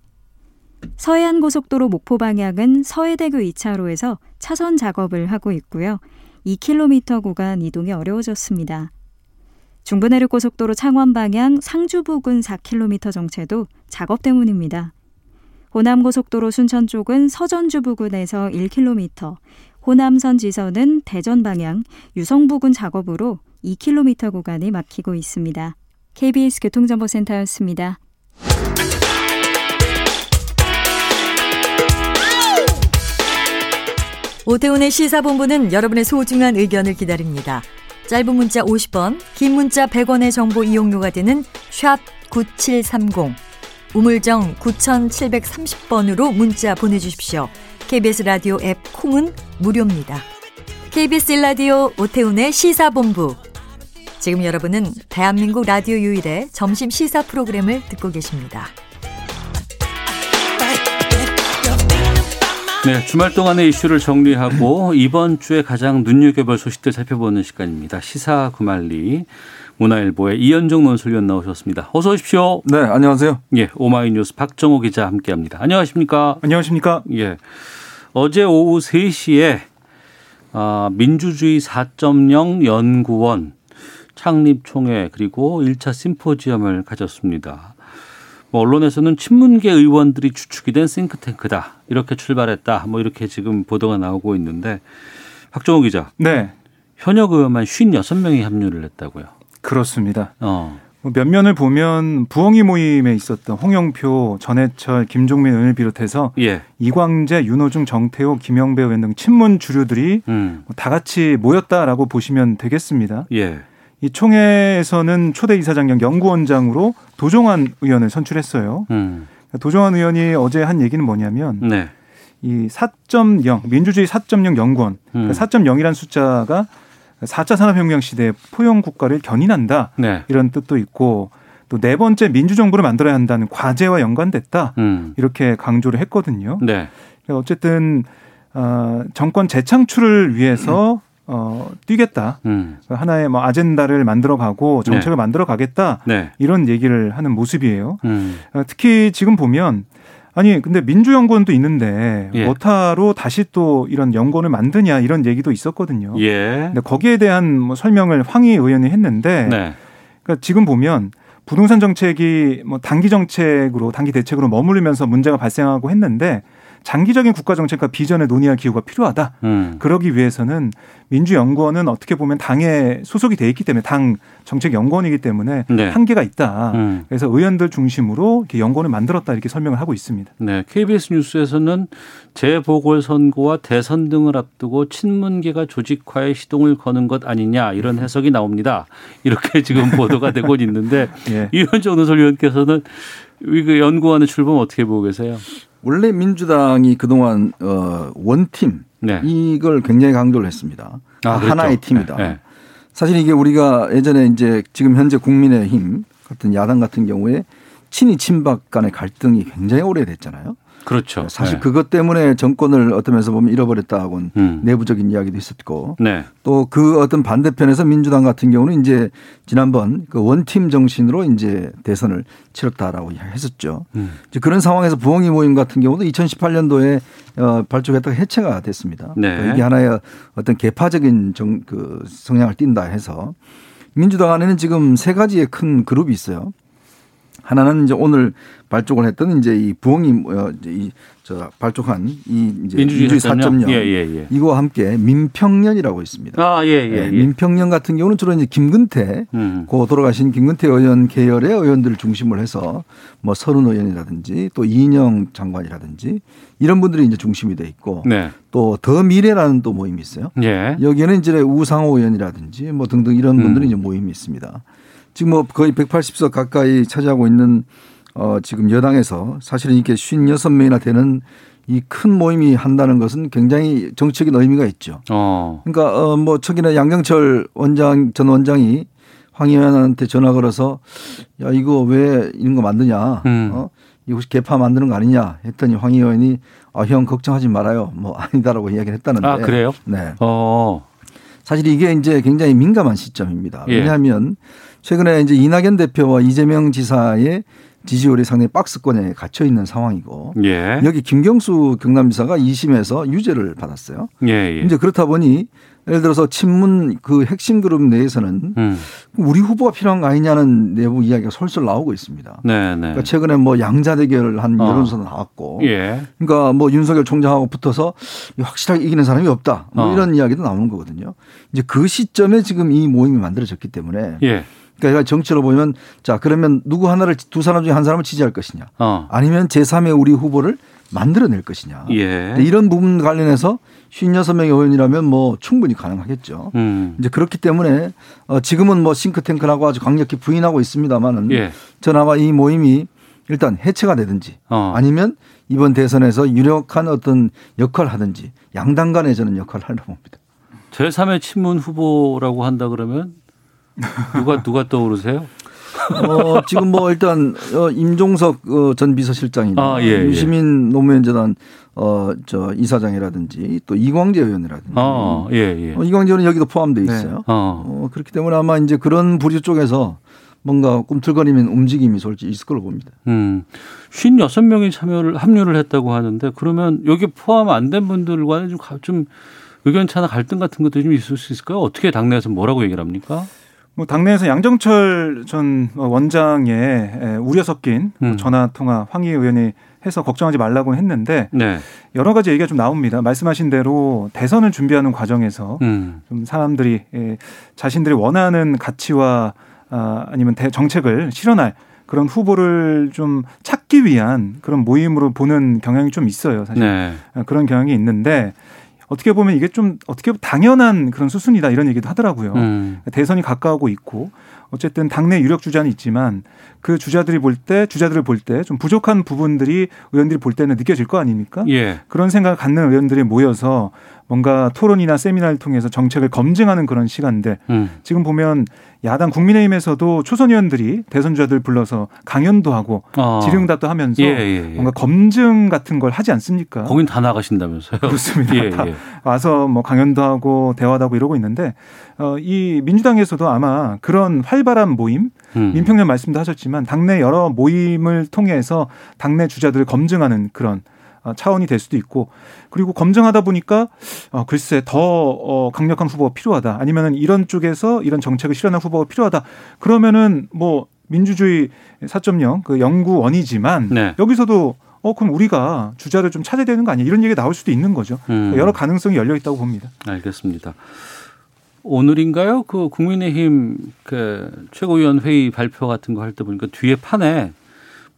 서해안고속도로 목포 방향은 서해대교 이 차로에서 차선 작업을 하고 있고요. 이 킬로미터 구간 이동이 어려워졌습니다. 중부내륙고속도로 창원 방향 상주 부근 사 킬로미터 정체도 작업 때문입니다. 호남고속도로 순천 쪽은 서전주 부근에서 일 킬로미터, 호남선 지선은 대전 방향 유성 부근 작업으로 이 킬로미터 구간이 막히고 있습니다. 케이비에스 교통정보센터였습니다. 오태훈의 시사본부는 여러분의 소중한 의견을 기다립니다. 짧은 문자 오십 원, 긴 문자 백 원의 정보 이용료가 되는 샵 구칠삼공 우물정 구칠삼공 번으로 문자 보내주십시오. 케이비에스 라디오 앱 콩은 무료입니다. 케이비에스 라디오 오태훈의 시사본부. 지금 여러분은 대한민국 라디오 유일의 점심 시사 프로그램을 듣고 계십니다. 네, 주말 동안의 이슈를 정리하고 이번 주에 가장 눈여겨볼 소식들 살펴보는 시간입니다. 시사 구만리. 문화일보의 이현종 논설위원 나오셨습니다. 어서 오십시오. 네, 안녕하세요. 예, 오마이뉴스 박정호 기자 함께합니다. 안녕하십니까? 안녕하십니까? 예, 어제 오후 세 시에 아, 민주주의 사 점 영 연구원 창립총회 그리고 일 차 심포지엄을 가졌습니다. 뭐 언론에서는 친문계 의원들이 주축이 된 싱크탱크다. 이렇게 출발했다. 뭐 이렇게 지금 보도가 나오고 있는데 박정호 기자. 네. 현역 의원만 오십육 명이 합류를 했다고요. 그렇습니다. 어. 몇 면을 보면 부엉이 모임에 있었던 홍영표, 전해철, 김종민 의원을 비롯해서 예. 이광재, 윤호중, 정태호, 김영배 의원 등 친문 주류들이 음. 다 같이 모였다라고 보시면 되겠습니다. 예. 이 총회에서는 초대 이사장 겸 연구원장으로 도종환 의원을 선출했어요. 음. 도종환 의원이 어제 한 얘기는 뭐냐면 네. 이 사 점 영, 민주주의 사 점 영 연구원, 음. 그러니까 사 점 영이라는 숫자가 사 차 산업혁명 시대의 포용국가를 견인한다. 네. 이런 뜻도 있고 또 네 번째 민주정부를 만들어야 한다는 과제와 연관됐다. 음. 이렇게 강조를 했거든요. 네. 어쨌든 어, 정권 재창출을 위해서 어, 뛰겠다. 음. 하나의 뭐 아젠다를 만들어가고 정책을 네. 만들어가겠다. 네. 이런 얘기를 하는 모습이에요. 음. 특히 지금 보면 아니 근데 민주연구원도 있는데 예. 뭐타로 다시 또 이런 연구원을 만드냐 이런 얘기도 있었거든요. 예. 근데 거기에 대한 뭐 설명을 황희 의원이 했는데 네. 그러니까 지금 보면 부동산 정책이 뭐 단기 정책으로 단기 대책으로 머무르면서 문제가 발생하고 했는데 장기적인 국가 정책과 비전을 논의할 기후가 필요하다. 음. 그러기 위해서는 민주연구원은 어떻게 보면 당에 소속이 돼 있기 때문에 당 정책연구원이기 때문에 네. 한계가 있다. 음. 그래서 의원들 중심으로 이렇게 연구원을 만들었다 이렇게 설명을 하고 있습니다. 네, 케이비에스 뉴스에서는 재보궐선거와 대선 등을 앞두고 친문계가 조직화에 시동을 거는 것 아니냐 이런 해석이 나옵니다. 이렇게 지금 보도가 되고 있는데 예. 이현정 논설위원께서는 이 연구원의 출범 어떻게 보고 계세요? 원래 민주당이 그동안 원팀 네. 이걸 굉장히 강조를 했습니다. 아, 그렇죠. 하나의 팀이다. 네, 네. 사실 이게 우리가 예전에 이제 지금 현재 국민의힘 같은 야당 같은 경우에 친이 친박 간의 갈등이 굉장히 오래됐잖아요. 그렇죠. 사실 네. 그것 때문에 정권을 어떤 면에서 보면 잃어버렸다고는 음. 내부적인 이야기도 있었고 네. 또 그 어떤 반대편에서 민주당 같은 경우는 이제 지난번 그 원팀 정신으로 이제 대선을 치렀다라고 했었죠. 음. 이제 그런 상황에서 부엉이 모임 같은 경우도 이천십팔 년도에 어, 발족했다가 해체가 됐습니다. 네. 이게 하나의 어떤 개파적인 정, 그 성향을 띈다 해서 민주당 안에는 지금 세 가지의 큰 그룹이 있어요. 하나는 이제 오늘 발족을 했던 이제 이 부엉이 이 저 발족한 이 이제 민주주의 사 점 영 예, 예, 예. 이거와 함께 민평련이라고 있습니다. 아, 예, 예, 예. 민평련 같은 경우는 주로 이제 김근태 음. 고 돌아가신 김근태 의원 계열의 의원들을 중심으로 해서 뭐 서른 의원이라든지 또 이인영 장관이라든지 이런 분들이 이제 중심이 돼 있고 네. 또 더 미래라는 또 모임이 있어요. 예. 여기에는 이제 우상호 의원이라든지 뭐 등등 이런 분들이 음. 이제 모임이 있습니다. 지금 뭐 거의 백팔십 석 가까이 차지하고 있는 어 지금 여당에서 사실은 이렇게 오십육 명이나 되는 이 큰 모임이 한다는 것은 굉장히 정치적인 의미가 있죠. 어. 그러니까 어 뭐 저기는 양경철 원장 전 원장이 황희 의원한테 전화 걸어서 야 이거 왜 이런 거 만드냐. 음. 어? 이거 혹시 개파 만드는 거 아니냐 했더니 황희 의원이 아 형 걱정하지 말아요. 뭐 아니다라고 이야기를 했다는데. 아 그래요? 네. 어. 사실 이게 이제 굉장히 민감한 시점입니다. 왜냐하면 예. 최근에 이제 이낙연 대표와 이재명 지사의 지지율이 상당히 박스권에 갇혀 있는 상황이고 예. 여기 김경수 경남지사가 이 심에서 유죄를 받았어요. 예예. 이제 그렇다 보니 예를 들어서 친문 그 핵심 그룹 내에서는 음. 우리 후보가 필요한 거 아니냐는 내부 이야기가 솔솔 나오고 있습니다. 그러니까 최근에 뭐 양자 대결을 한 어. 여론조사 나왔고 예. 그러니까 뭐 윤석열 총장하고 붙어서 확실하게 이기는 사람이 없다. 뭐 어. 이런 이야기도 나오는 거거든요. 이제 그 시점에 지금 이 모임이 만들어졌기 때문에. 예. 그러니까 정치로 보면 자 그러면 누구 하나를 두 사람 중에 한 사람을 지지할 것이냐 어. 아니면 제삼의 우리 후보를 만들어낼 것이냐 예. 이런 부분 관련해서 오십육 명의 의원이라면 뭐 충분히 가능하겠죠. 음. 이제 그렇기 때문에 지금은 뭐 싱크탱크라고 아주 강력히 부인하고 있습니다만은 예. 저는 아마 이 모임이 일단 해체가 되든지 어. 아니면 이번 대선에서 유력한 어떤 역할을 하든지 양당 간에 저는 역할을 하려고 봅니다. 제삼의 친문 후보라고 한다 그러면 누가 누가 떠오르세요? 어, 지금 뭐 일단 임종석 전 비서실장이나 아, 예, 유시민 예. 노무현재단 어, 저 이사장이라든지 또 이광재 의원이라든지 아, 예, 예. 어, 이광재 의원은 여기도 포함되어 있어요. 네. 어. 어, 그렇기 때문에 아마 이제 그런 부류 쪽에서 뭔가 꿈틀거리는 움직임이 솔직히 있을 걸로 봅니다. 음, 오십육 명이 참여를 합류를 했다고 하는데 그러면 여기 포함 안 된 분들과는 좀, 좀 의견차나 갈등 같은 것도 좀 있을 수 있을까요? 어떻게 당내에서 뭐라고 얘기를 합니까? 뭐 당내에서 양정철 전 원장의 우려 섞인 음. 전화 통화 황희 의원이 해서 걱정하지 말라고 했는데 네. 여러 가지 얘기가 좀 나옵니다. 말씀하신 대로 대선을 준비하는 과정에서 음. 좀 사람들이 자신들이 원하는 가치와 아니면 정책을 실현할 그런 후보를 좀 찾기 위한 그런 모임으로 보는 경향이 좀 있어요. 사실 네. 그런 경향이 있는데. 어떻게 보면 이게 좀 어떻게 보면 당연한 그런 수순이다 이런 얘기도 하더라고요. 음. 대선이 가까우고 있고 어쨌든 당내 유력 주자는 있지만 그 주자들이 볼 때 주자들을 볼 때 좀 부족한 부분들이 의원들이 볼 때는 느껴질 거 아닙니까? 예. 그런 생각을 갖는 의원들이 모여서 뭔가 토론이나 세미나를 통해서 정책을 검증하는 그런 시간들. 음. 지금 보면 야당 국민의힘에서도 초선 의원들이 대선 주자들 불러서 강연도 하고 아. 질의응답도 하면서 예, 예, 예. 뭔가 검증 같은 걸 하지 않습니까? 거긴 다 나가신다면서요? 그렇습니다. 예, 다 예. 와서 뭐 강연도 하고 대화도 하고 이러고 있는데 어, 이 민주당에서도 아마 그런 활발한 모임, 음. 민평련 말씀도 하셨지만 당내 여러 모임을 통해서 당내 주자들을 검증하는 그런 차원이 될 수도 있고 그리고 검증하다 보니까 어, 글쎄 더 어, 강력한 후보가 필요하다 아니면은 이런 쪽에서 이런 정책을 실현할 후보가 필요하다 그러면은 뭐 민주주의 사 점 영 그 연구원이지만 네. 여기서도 어 그럼 우리가 주자를 좀 찾아야 되는 거 아니야 이런 얘기 나올 수도 있는 거죠. 음. 여러 가능성이 열려 있다고 봅니다. 알겠습니다. 오늘인가요? 그 국민의힘 그 최고위원 회의 발표 같은 거 할 때 보니까 뒤에 판에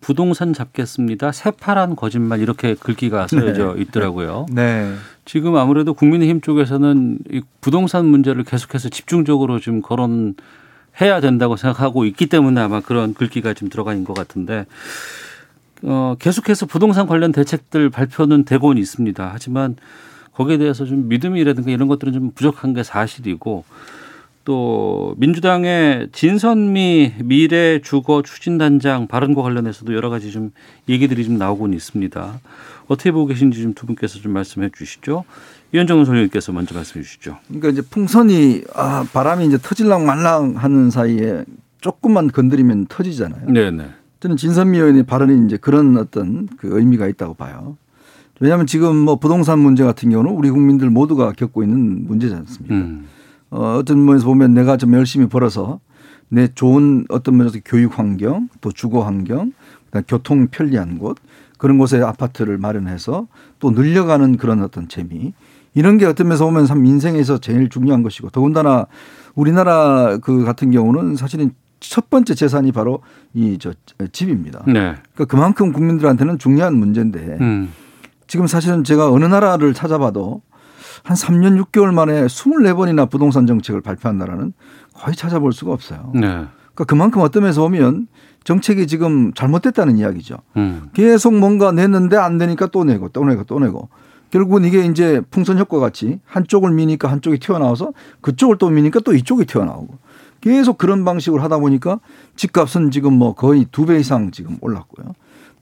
부동산 잡겠습니다. 새파란 거짓말 이렇게 글귀가 쓰여져 있더라고요. 네. 네. 지금 아무래도 국민의힘 쪽에서는 이 부동산 문제를 계속해서 집중적으로 지금 거론해야 된다고 생각하고 있기 때문에 아마 그런 글귀가 지금 들어가 있는 것 같은데 어, 계속해서 부동산 관련 대책들 발표는 되곤 있습니다. 하지만 거기에 대해서 좀 믿음이라든가 이런 것들은 좀 부족한 게 사실이고 또 민주당의 진선미 미래 주거 추진단장 발언과 관련해서도 여러 가지 좀 얘기들이 좀 나오고는 있습니다. 어떻게 보고 계신지 좀 두 분께서 좀 말씀해 주시죠. 이현정 소장님께서 먼저 말씀해 주시죠. 그러니까 이제 풍선이 아, 바람이 이제 터질랑 말랑 하는 사이에 조금만 건드리면 터지잖아요. 네네. 저는 진선미 의원의 발언이 이제 그런 어떤 그 의미가 있다고 봐요. 왜냐하면 지금 뭐 부동산 문제 같은 경우는 우리 국민들 모두가 겪고 있는 문제지 않습니까? 음. 어, 어떤 면에서 보면 내가 좀 열심히 벌어서 내 좋은 어떤 면에서 교육 환경, 또 주거 환경, 그다음 교통 편리한 곳, 그런 곳에 아파트를 마련해서 또 늘려가는 그런 어떤 재미, 이런 게 어떤 면에서 보면 참 인생에서 제일 중요한 것이고, 더군다나 우리나라 그 같은 경우는 사실은 첫 번째 재산이 바로 이 저 집입니다. 네. 그러니까 그만큼 국민들한테는 중요한 문제인데 음. 지금 사실은 제가 어느 나라를 찾아봐도 한 삼 년 육 개월 만에 이십사 번이나 부동산 정책을 발표한 나라는 거의 찾아볼 수가 없어요. 네. 그러니까 그만큼 어떤 면에서 보면 정책이 지금 잘못됐다는 이야기죠. 음. 계속 뭔가 냈는데 안 되니까 또 내고 또 내고 또 내고. 결국은 이게 이제 풍선 효과 같이 한쪽을 미니까 한쪽이 튀어나와서 그쪽을 또 미니까 또 이쪽이 튀어나오고. 계속 그런 방식으로 하다 보니까 집값은 지금 뭐 거의 두 배 이상 지금 올랐고요.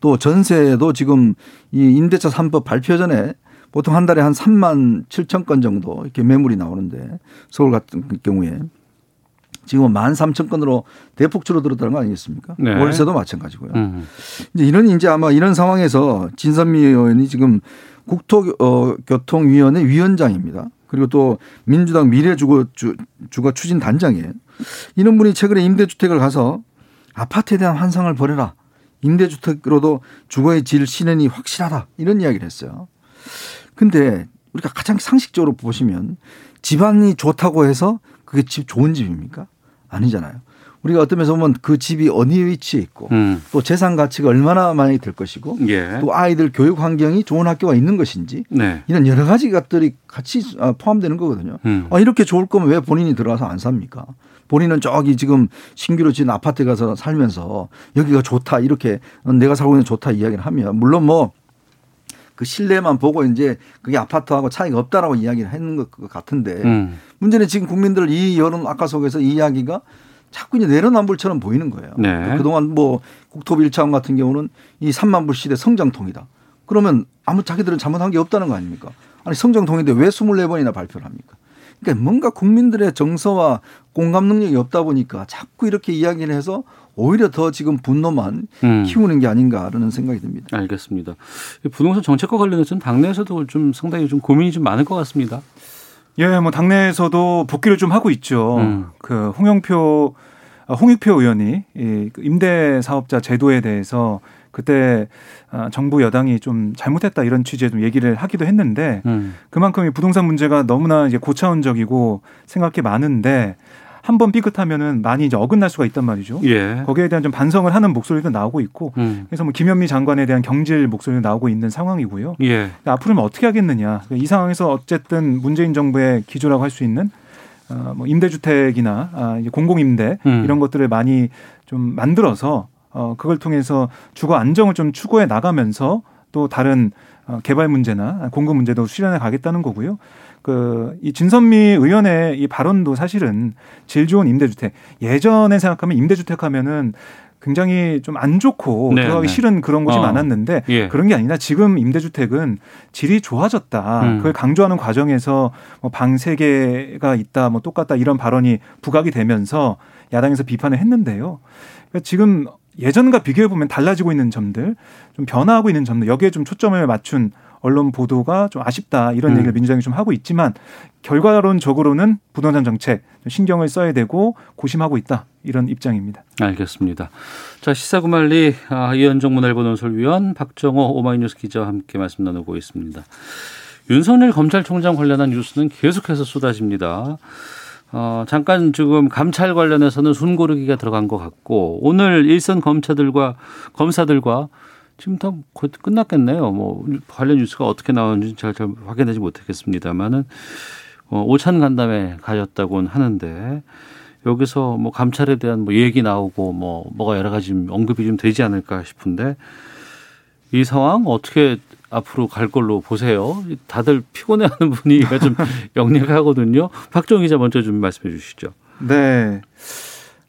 또 전세도 지금 이 임대차 삼 법 발표 전에 보통 한 달에 한 삼만 칠천 건 정도 이렇게 매물이 나오는데 서울 같은 경우에 지금은 만 삼천 건으로 대폭 줄어들었다는 거 아니겠습니까? 네. 월세도 마찬가지고요. 음. 이제 이런 이제 아마 이런 상황에서 진선미 의원이 지금 국토교통위원회 위원장입니다. 그리고 또 민주당 미래주거 추진 단장이에요. 이런 분이 최근에 임대주택을 가서 아파트에 대한 환상을 버려라. 임대주택으로도 주거의 질 실현이 확실하다. 이런 이야기를 했어요. 근데 우리가 가장 상식적으로 보시면 집안이 좋다고 해서 그게 집 좋은 집입니까? 아니잖아요. 우리가 어떤 면에서 보면 그 집이 어디 위치에 있고 음. 또 재산 가치가 얼마나 많이 될 것이고 예. 또 아이들 교육 환경이 좋은 학교가 있는 것인지 네. 이런 여러 가지 것들이 같이 포함되는 거거든요. 음. 아, 이렇게 좋을 거면 왜 본인이 들어가서 안 삽니까? 본인은 저기 지금 신규로 지은 아파트에 가서 살면서 여기가 좋다 이렇게 내가 살고 있는 좋다 이야기를 하면 물론 뭐 그 실내만 보고 이제 그게 아파트하고 차이가 없다라고 이야기를 하는 것 같은데 음. 문제는 지금 국민들 이 여론 아까 속에서 이 이야기가 자꾸 이제 내로남불처럼 보이는 거예요. 네. 그러니까 그동안 뭐 국토부 일 차원 같은 경우는 이 삼만 불 시대 성장통이다. 그러면 아무 자기들은 잘못한 게 없다는 거 아닙니까? 아니 성장통인데 왜 이십사 번이나 발표를 합니까? 그러니까 뭔가 국민들의 정서와 공감 능력이 없다 보니까 자꾸 이렇게 이야기를 해서 오히려 더 지금 분노만 음. 키우는 게 아닌가라는 생각이 듭니다. 알겠습니다. 부동산 정책과 관련해서는 당내에서도 좀 상당히 좀 고민이 좀 많을 것 같습니다. 예, 뭐 당내에서도 복귀를 좀 하고 있죠. 음. 그 홍영표, 홍익표 의원이 임대 사업자 제도에 대해서 그때 정부 여당이 좀 잘못했다 이런 취지의 좀 얘기를 하기도 했는데 음. 그만큼 이 부동산 문제가 너무나 이제 고차원적이고 생각이 많은데. 한번 삐끗하면은 많이 이제 어긋날 수가 있단 말이죠. 예. 거기에 대한 좀 반성을 하는 목소리도 나오고 있고, 음. 그래서 뭐 김현미 장관에 대한 경질 목소리도 나오고 있는 상황이고요. 예. 앞으로는 어떻게 하겠느냐. 이 상황에서 어쨌든 문재인 정부의 기조라고 할 수 있는 어, 뭐 임대주택이나 아, 이제 공공임대 음. 이런 것들을 많이 좀 만들어서 어, 그걸 통해서 주거 안정을 좀 추구해 나가면서 또 다른 어, 개발 문제나 공급 문제도 수련해 가겠다는 거고요. 그 이 진선미 의원의 이 발언도 사실은 질 좋은 임대주택 예전에 생각하면 임대주택 하면은 굉장히 좀 안 좋고 네, 들어가기 네. 싫은 그런 곳이 어. 많았는데 예. 그런 게 아니라 지금 임대주택은 질이 좋아졌다. 음. 그걸 강조하는 과정에서 뭐 방 세 개가 있다, 뭐 똑같다 이런 발언이 부각이 되면서 야당에서 비판을 했는데요. 그러니까 지금 예전과 비교해 보면 달라지고 있는 점들, 좀 변화하고 있는 점들 여기에 좀 초점을 맞춘. 언론 보도가 좀 아쉽다 이런 얘기를 음. 민주당이 좀 하고 있지만 결과론적으로는 부동산 정책 신경을 써야 되고 고심하고 있다 이런 입장입니다. 알겠습니다. 자 시사구말리 아, 이현정 문화일보 논설위원 박정호 오마이뉴스 기자와 함께 말씀 나누고 있습니다. 윤석열 검찰총장 관련한 뉴스는 계속해서 쏟아집니다. 어, 잠깐 지금 감찰 관련해서는 숨고르기가 들어간 것 같고 오늘 일선 검찰들과 검사들과 지금 다 곧 끝났겠네요. 뭐 관련 뉴스가 어떻게 나오는지 잘, 잘 확인하지 못했겠습니다만은 오찬 간담회 가졌다고는 하는데 여기서 뭐 감찰에 대한 뭐 얘기 나오고 뭐 뭐가 여러 가지 언급이 좀 되지 않을까 싶은데 이 상황 어떻게 앞으로 갈 걸로 보세요? 다들 피곤해하는 분위기가 좀 역력하거든요. 박정희 기자 먼저 좀 말씀해 주시죠. 네.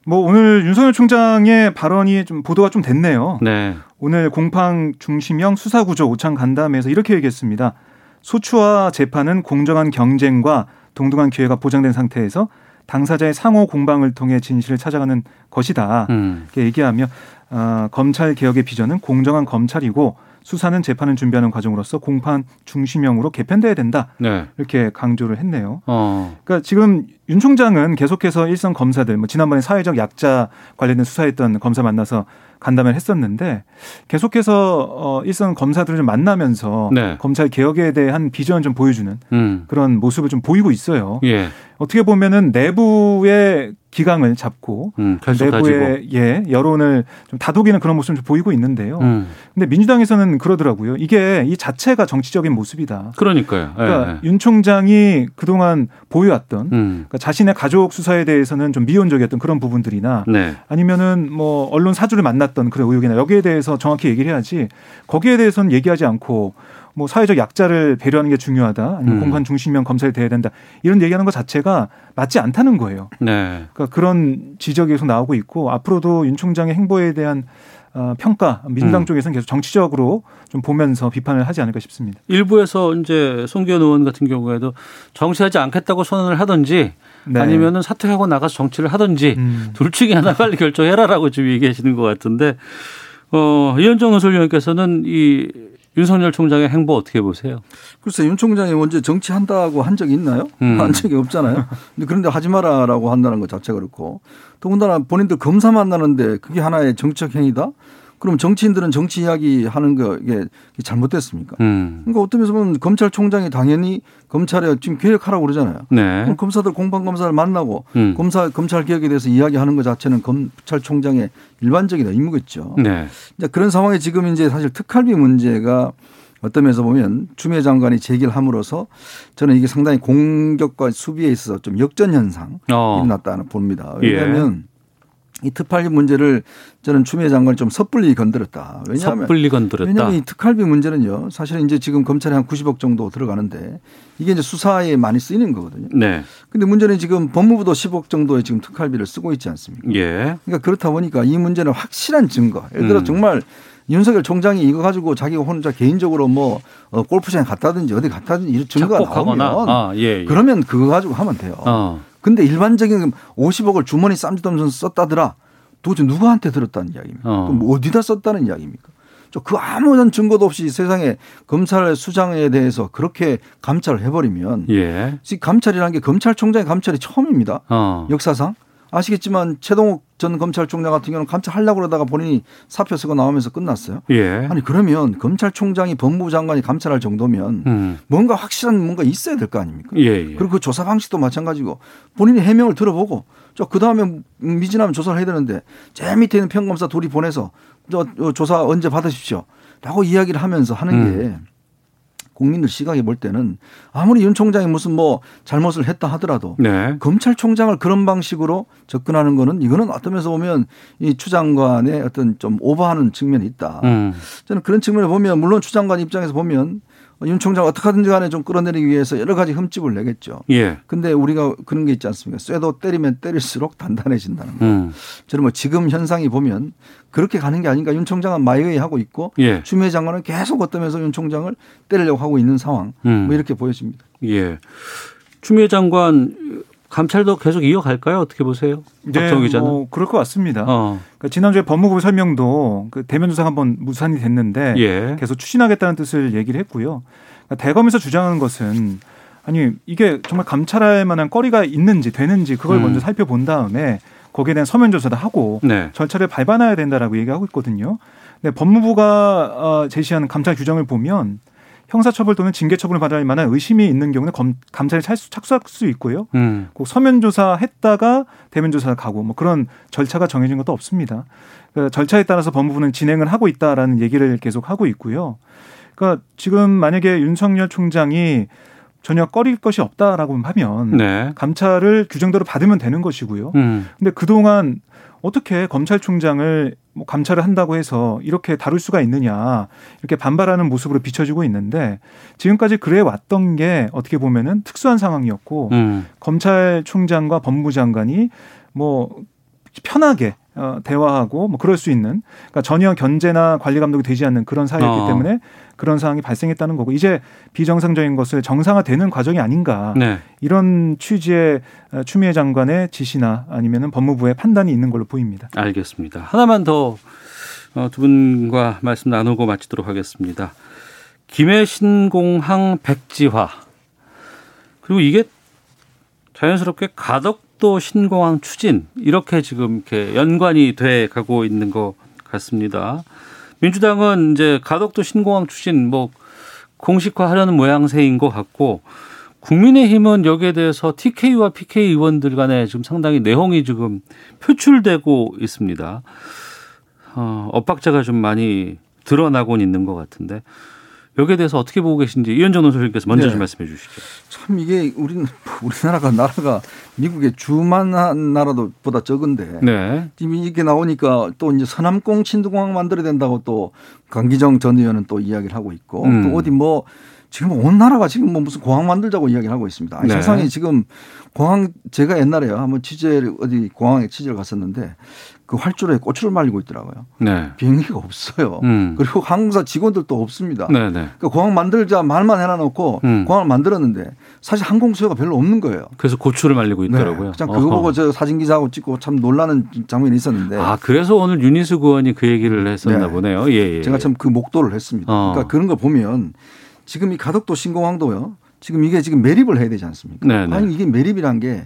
뭐 오늘 윤석열 총장의 발언이 좀 보도가 좀 됐네요. 네. 오늘 공판 중심형 수사구조 오찬 간담회에서 이렇게 얘기했습니다. 소추와 재판은 공정한 경쟁과 동등한 기회가 보장된 상태에서 당사자의 상호 공방을 통해 진실을 찾아가는 것이다. 음. 이렇게 얘기하며 어, 검찰 개혁의 비전은 공정한 검찰이고 수사는 재판을 준비하는 과정으로서 공판 중심형으로 개편돼야 된다. 네. 이렇게 강조를 했네요. 어. 그러니까 지금 윤 총장은 계속해서 일선 검사들, 뭐 지난번에 사회적 약자 관련된 수사했던 검사 만나서 간담회를 했었는데 계속해서 어, 일선 검사들을 좀 만나면서 네. 검찰 개혁에 대한 비전을 좀 보여주는 음. 그런 모습을 좀 보이고 있어요. 예. 어떻게 보면은 내부의 기강을 잡고 음, 내부의 예, 여론을 좀 다독이는 그런 모습을 좀 보이고 있는데요. 음. 근데 민주당에서는 그러더라고요. 이게 이 자체가 정치적인 모습이다. 그러니까요. 그러니까 예, 예. 윤 총장이 그동안 보여왔던 음. 그러니까 자신의 가족 수사에 대해서는 좀 미온적이었던 그런 부분들이나 네. 아니면은 뭐 언론 사주를 만났던 그런 의혹이나 여기에 대해서 정확히 얘기를 해야지 거기에 대해서는 얘기하지 않고 뭐 사회적 약자를 배려하는 게 중요하다. 아니면 음. 공판 중심형 검찰이 돼야 된다. 이런 얘기하는 것 자체가 맞지 않다는 거예요. 네. 그러니까 그런 지적이 계속 나오고 있고 앞으로도 윤 총장의 행보에 대한 평가 민주당 음. 쪽에서는 계속 정치적으로 좀 보면서 비판을 하지 않을까 싶습니다. 일부에서 이제 송기현 의원 같은 경우에도 정치하지 않겠다고 선언을 하든지 네. 아니면은 사퇴하고 나가서 정치를 하든지 음. 둘 중에 하나 빨리 결정해라라고 지금 얘기하시는 것 같은데 어, 이현정 논설위원께서는 이 윤석열 총장의 행보 어떻게 보세요? 글쎄, 윤 총장이 언제 정치한다고 한 적이 있나요? 음. 한 적이 없잖아요. 그런데 하지 마라라고 한다는 것 자체가 그렇고 더군다나 본인들 검사 만나는데 그게 하나의 정치적 행위다? 그럼 정치인들은 정치 이야기 하는 거 이게 잘못됐습니까? 음. 그러니까 어떤 면에서 보면 검찰총장이 당연히 검찰에 지금 개혁하라고 그러잖아요. 네. 그럼 검사들 공판검사를 만나고 음. 검사, 검찰 개혁에 대해서 이야기하는 것 자체는 검찰총장의 일반적인 임무겠죠. 네. 이제 그런 상황에 지금 이제 사실 특활비 문제가 어떤 면에서 보면 추미애 장관이 제기를 함으로써 저는 이게 상당히 공격과 수비에 있어서 좀 역전현상이 어. 일어났다는 봅니다. 왜냐하면 예. 이 특활비 문제를 저는 추미애 장관이 좀 섣불리 건드렸다. 왜냐하면, 섣불리 건드렸다. 왜냐하면 이 특활비 문제는요. 사실은 이제 지금 검찰에 한 구십억 정도 들어가는데 이게 이제 수사에 많이 쓰이는 거거든요. 네. 근데 문제는 지금 법무부도 십억 정도의 지금 특활비를 쓰고 있지 않습니까? 예. 그러니까 그렇다 보니까 이 문제는 확실한 증거. 예를 들어 음. 정말 윤석열 총장이 이거 가지고 자기가 혼자 개인적으로 뭐 골프장에 갔다든지 어디 갔다든지 이런 증거가 나오면 아, 예, 예. 그러면 그거 가지고 하면 돼요. 어. 근데 일반적인 오십억을 주머니 쌈짓도 없이 썼다더라. 도대체 누구한테 들었다는 이야기입니까? 어. 그럼 어디다 썼다는 이야기입니까? 저 그 아무런 증거도 없이 세상에 검찰 수장에 대해서 그렇게 감찰을 해버리면 예. 감찰이라는 게 검찰총장의 감찰이 처음입니다. 어. 역사상. 아시겠지만 최동욱 전 검찰총장 같은 경우는 감찰하려고 그러다가 본인이 사표 쓰고 나오면서 끝났어요. 예. 아니 그러면 검찰총장이 법무부 장관이 감찰할 정도면 음. 뭔가 확실한 뭔가 있어야 될 거 아닙니까? 예예. 그리고 그 조사 방식도 마찬가지고 본인이 해명을 들어보고 저 그다음에 미진하면 조사를 해야 되는데 제 밑에 있는 평검사 둘이 보내서 저 조사 언제 받으십시오 라고 이야기를 하면서 하는 음. 게 국민들 시각에 볼 때는 아무리 윤 총장이 무슨 뭐 잘못을 했다 하더라도 네. 검찰총장을 그런 방식으로 접근하는 거는 이거는 어떤 면에서 보면 이 추 장관의 어떤 좀 오버하는 측면이 있다. 음. 저는 그런 측면을 보면 물론 추 장관 입장에서 보면 윤 총장 어떻게 하든지 간에 좀 끌어내리기 위해서 여러 가지 흠집을 내겠죠. 그런데 예. 우리가 그런 게 있지 않습니까? 쇠도 때리면 때릴수록 단단해진다는 거. 음. 저는 뭐 지금 현상이 보면 그렇게 가는 게 아닌가. 윤 총장은 마이웨이 하고 있고 예. 추미애 장관은 계속 어떠면서 윤 총장을 때리려고 하고 있는 상황. 음. 뭐 이렇게 보여집니다. 예. 추미애 장관 감찰도 계속 이어갈까요? 어떻게 보세요? 네, 뭐 그럴 것 같습니다. 어. 그러니까 지난주에 법무부 설명도 그 대면 조사가 한번 무산이 됐는데 예. 계속 추진하겠다는 뜻을 얘기를 했고요. 그러니까 대검에서 주장하는 것은 아니 이게 정말 감찰할 만한 거리가 있는지 되는지 그걸 음. 먼저 살펴본 다음에 거기에 대한 서면 조사도 하고 네. 절차를 밟아놔야 된다라고 얘기하고 있거든요. 근데 법무부가 제시한 감찰 규정을 보면 형사처벌 또는 징계처분을 받을 만한 의심이 있는 경우는 검, 감찰에 착수할 수 있고요. 음. 꼭 서면 조사했다가 대면 조사를 가고 뭐 그런 절차가 정해진 것도 없습니다. 그러니까 절차에 따라서 법무부는 진행을 하고 있다라는 얘기를 계속 하고 있고요. 그러니까 지금 만약에 윤석열 총장이 전혀 꺼릴 것이 없다라고 하면 네. 감찰을 규정대로 받으면 되는 것이고요. 그런데 음. 그동안 어떻게 검찰총장을 뭐 감찰을 한다고 해서 이렇게 다룰 수가 있느냐 이렇게 반발하는 모습으로 비춰지고 있는데 지금까지 그래 왔던 게 어떻게 보면은 특수한 상황이었고 음. 검찰총장과 법무장관이 뭐 편하게 대화하고 뭐 그럴 수 있는 그러니까 전혀 견제나 관리 감독이 되지 않는 그런 사이였기 어. 때문에 그런 상황이 발생했다는 거고 이제 비정상적인 것을 정상화되는 과정이 아닌가 네. 이런 취지의 추미애 장관의 지시나 아니면은 법무부의 판단이 있는 걸로 보입니다. 알겠습니다. 하나만 더 두 분과 말씀 나누고 마치도록 하겠습니다. 김해신공항 백지화 그리고 이게 자연스럽게 가덕 또 신공항 추진 이렇게 지금 이렇게 연관이 돼 가고 있는 것 같습니다. 민주당은 이제 가덕도 신공항 추진 뭐 공식화하려는 모양새인 것 같고 국민의힘은 여기에 대해서 티케이와 피케이 의원들 간에 지금 상당히 내홍이 지금 표출되고 있습니다. 어, 엇박자가 좀 많이 드러나곤 있는 것 같은데. 여기에 대해서 어떻게 보고 계신지 이현정 논설위원께서 먼저 네. 좀 말씀해 주시죠. 참 이게 우리는 우리나라가 나라가 미국의 주만 한 나라보다 적은데 네. 지금 이렇게 나오니까 또 이제 서남공 신공항 만들어야 된다고 또 강기정 전 의원은 또 이야기를 하고 있고 음. 또 어디 뭐 지금 온 나라가 지금 뭐 무슨 공항 만들자고 이야기를 하고 있습니다. 네. 세상에 지금 공항 제가 옛날에요 한번 취재 어디 공항에 취재를 갔었는데. 그 활주로에 고추를 말리고 있더라고요. 네. 비행기가 없어요. 음. 그리고 항공사 직원들도 없습니다. 네, 네. 그러니까 공항 만들자 말만 해놔놓고 음. 공항을 만들었는데 사실 항공 수요가 별로 없는 거예요. 그래서 고추를 말리고 있더라고요. 네. 그냥 그거 어허. 보고 저 사진기사하고 찍고 참 놀라는 장면이 있었는데. 아 그래서 오늘 윤희숙 의원이 그 얘기를 했었나 네. 보네요. 예, 예. 제가 참 그 목도를 했습니다. 어. 그러니까 그런 거 보면 지금 이 가덕도 신공항도요. 지금 이게 지금 매립을 해야 되지 않습니까? 네, 네. 아니 이게 매립이란 게.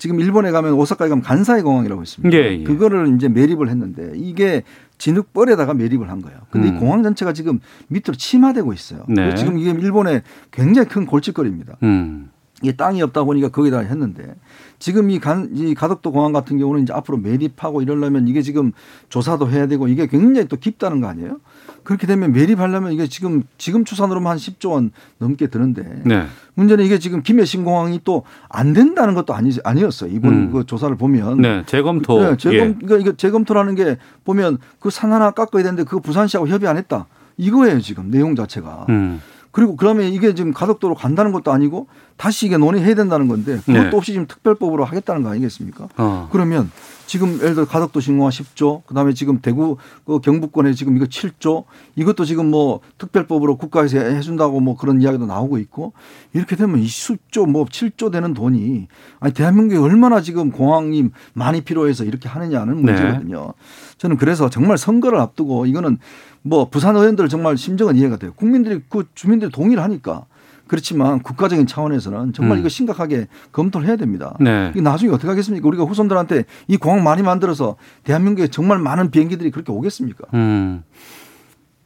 지금 일본에 가면 오사카에 가면 간사이 공항이라고 있습니다. 예, 예. 그거를 이제 매립을 했는데 이게 진흙벌에다가 매립을 한 거예요. 그런데 음. 이 공항 전체가 지금 밑으로 침하되고 있어요. 네. 지금 이게 일본의 굉장히 큰 골칫거리입니다. 음. 이게 땅이 없다 보니까 거기다 했는데 지금 이, 간, 이 가덕도 공항 같은 경우는 이제 앞으로 매립하고 이러려면 이게 지금 조사도 해야 되고 이게 굉장히 또 깊다는 거 아니에요? 그렇게 되면 매립하려면 이게 지금 지금 추산으로만 한 십조 원 넘게 드는데 네. 문제는 이게 지금 김해 신공항이 또 안 된다는 것도 아니, 아니었어요. 이번 음. 그 조사를 보면. 네, 재검토. 네, 재검, 예. 그러니까 재검토라는 게 보면 그 산 하나 깎아야 되는데 그거 부산시하고 협의 안 했다. 이거예요 지금 내용 자체가. 음. 그리고 그러면 이게 지금 가덕도로 간다는 것도 아니고 다시 이게 논의해야 된다는 건데 그것도 네. 없이 지금 특별법으로 하겠다는 거 아니겠습니까? 어. 그러면 지금 예를 들어 가덕도 신공항 십조 그다음에 지금 대구 경북권에 지금 이거 칠조 이것도 지금 뭐 특별법으로 국가에서 해준다고 뭐 그런 이야기도 나오고 있고 이렇게 되면 이 십조 뭐 칠조 되는 돈이 아니 대한민국에 얼마나 지금 공항이 많이 필요해서 이렇게 하느냐는 문제거든요. 네. 저는 그래서 정말 선거를 앞두고 이거는 뭐 부산 의원들 정말 심정은 이해가 돼요. 국민들이 그 주민들이 동의를 하니까 그렇지만 국가적인 차원에서는 정말 음. 이거 심각하게 검토를 해야 됩니다. 네. 이게 나중에 어떻게 하겠습니까? 우리가 후손들한테 이 공항 많이 만들어서 대한민국에 정말 많은 비행기들이 그렇게 오겠습니까? 음.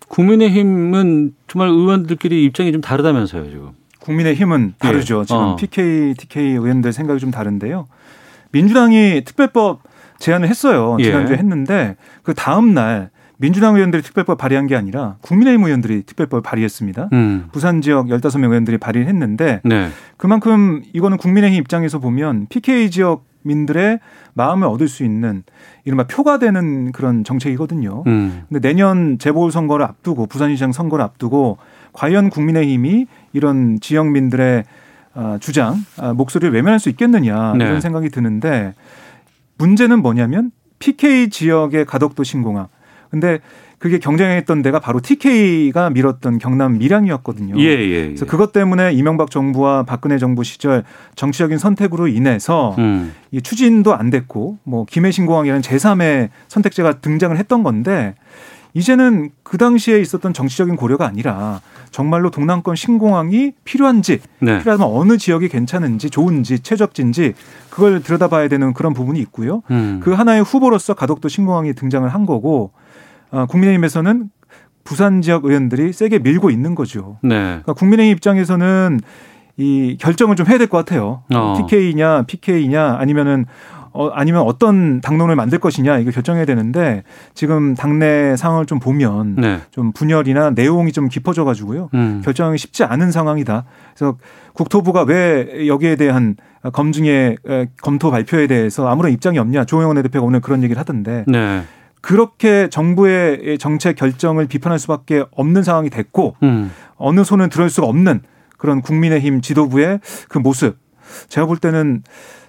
국민의힘은 정말 의원들끼리 입장이 좀 다르다면서요 지금. 국민의힘은 다르죠. 예. 지금 어. 피케이, 티케이 의원들 생각이 좀 다른데요. 민주당이 특별법 제안을 했어요. 지난주에 예. 했는데 그 다음 날. 민주당 의원들이 특별법 발의한 게 아니라 국민의힘 의원들이 특별법을 발의했습니다. 음. 부산 지역 열다섯 명 의원들이 발의를 했는데 네. 그만큼 이거는 국민의힘 입장에서 보면 피케이 지역 민들의 마음을 얻을 수 있는 이른바 표가 되는 그런 정책이거든요. 음. 근데 내년 재보궐선거를 앞두고 부산시장 선거를 앞두고 과연 국민의힘이 이런 지역민들의 주장, 목소리를 외면할 수 있겠느냐 네. 이런 생각이 드는데 문제는 뭐냐면 피케이 지역의 가덕도 신공항 근데 그게 경쟁했던 데가 바로 티케이가 밀었던 경남 밀양이었거든요. 예, 예, 예. 그래서 그것 때문에 이명박 정부와 박근혜 정부 시절 정치적인 선택으로 인해서 음. 이 추진도 안 됐고 뭐 김해신공항이라는 제삼의 선택제가 등장을 했던 건데 이제는 그 당시에 있었던 정치적인 고려가 아니라 정말로 동남권 신공항이 필요한지 네. 필요하면 어느 지역이 괜찮은지 좋은지 최적지인지 그걸 들여다봐야 되는 그런 부분이 있고요. 음. 그 하나의 후보로서 가덕도 신공항이 등장을 한 거고 국민의힘에서는 부산 지역 의원들이 세게 밀고 있는 거죠. 네. 그러니까 국민의힘 입장에서는 이 결정을 좀 해야 될 것 같아요. 어. 티케이냐 피케이냐 아니면은 어, 아니면 어떤 당론을 만들 것이냐 이거 결정해야 되는데 지금 당내 상황을 좀 보면 네. 좀 분열이나 내용이 좀 깊어져가지고요. 음. 결정이 쉽지 않은 상황이다. 그래서 국토부가 왜 여기에 대한 검증의 검토 발표에 대해서 아무런 입장이 없냐. 조영원 대표가 오늘 그런 얘기를 하던데 네. 그렇게 정부의 정책 결정을 비판할 수밖에 없는 상황이 됐고 음. 어느 손은 들을 수가 없는 그런 국민의힘 지도부의 그 모습. 제가 볼 때는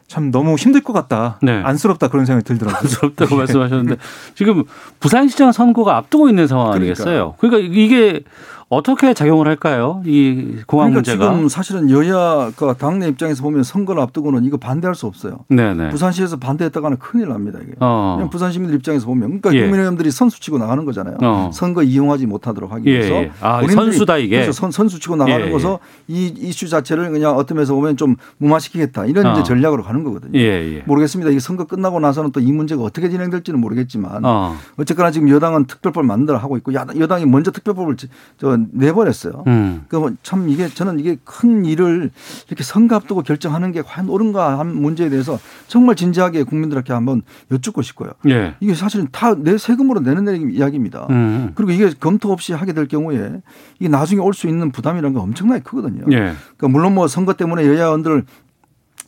참 너무 힘들 것 같다. 네. 안쓰럽다 그런 생각이 들더라고요. 안쓰럽다고 예. 말씀하셨는데 지금 부산시장 선거가 앞두고 있는 상황 아니겠어요? 그러니까, 그러니까 이게 어떻게 작용을 할까요? 이 공항 그러니까 문제가. 지금 사실은 여야가 당내 입장에서 보면 선거를 앞두고는 이거 반대할 수 없어요. 네네. 부산시에서 반대했다가는 큰일 납니다. 이게. 어. 부산 시민들 입장에서 보면. 그러니까 예. 국민의힘들이 선수치고 나가는 거잖아요. 어. 선거 이용하지 못하도록 하기 위해서. 예. 아, 선수다 이게. 그래서 선, 선수치고 나가는 거서 예. 이 이슈 자체를 그냥 어떤 면에서 보면 좀 무마시키겠다. 이런 어. 이제 전략으로 가는 거거든요. 예예. 모르겠습니다. 이게 선거 끝나고 나서는 또 이 문제가 어떻게 진행될지는 모르겠지만 어. 어쨌거나 지금 여당은 특별법 만들어 하고 있고 야당, 여당이 먼저 특별법을 저 내버렸어요. 음. 그러면 참 이게 저는 이게 큰 일을 이렇게 선거 앞두고 결정하는 게 과연 옳은가 하는 문제에 대해서 정말 진지하게 국민들한테 한번 여쭙고 싶고요. 예. 이게 사실은 다 내 세금으로 내는 이야기입니다. 음. 그리고 이게 검토 없이 하게 될 경우에 이게 나중에 올 수 있는 부담이라는 게 엄청나게 크거든요. 예. 그러니까 물론 뭐 선거 때문에 여야 의원들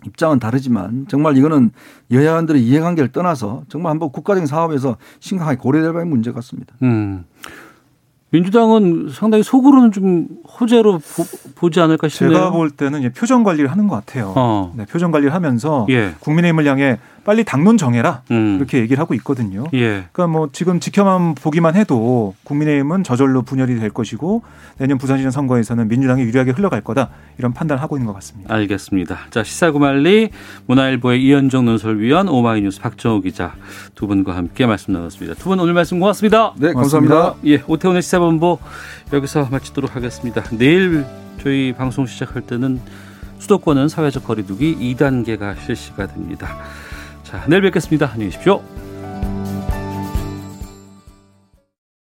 입장은 다르지만 정말 이거는 여야 의원들의 이해관계를 떠나서 정말 한번 국가적인 사업에서 심각하게 고려될 바의 문제 같습니다. 음. 민주당은 상당히 속으로는 좀 호재로 보, 보지 않을까 싶네요. 제가 볼 때는 표정 관리를 하는 것 같아요. 어. 네, 표정 관리를 하면서 예. 국민의힘을 향해 빨리 당론 정해라 음. 이렇게 얘기를 하고 있거든요. 예. 그러니까 뭐 지금 지켜만 보기만 해도 국민의힘은 저절로 분열이 될 것이고 내년 부산시장 선거에서는 민주당이 유리하게 흘러갈 거다 이런 판단을 하고 있는 것 같습니다. 알겠습니다. 자 시사구말리 문화일보의 이현정 논설위원 오마이뉴스 박정우 기자 두 분과 함께 말씀 나눴습니다. 두 분 오늘 말씀 고맙습니다. 네 고맙습니다. 감사합니다. 예, 오태훈의 시사 본부 여기서 마치도록 하겠습니다. 내일 저희 방송 시작할 때는 수도권은 사회적 거리두기 이 단계가 실시가 됩니다. 자, 내일 뵙겠습니다. 안녕히 계십시오.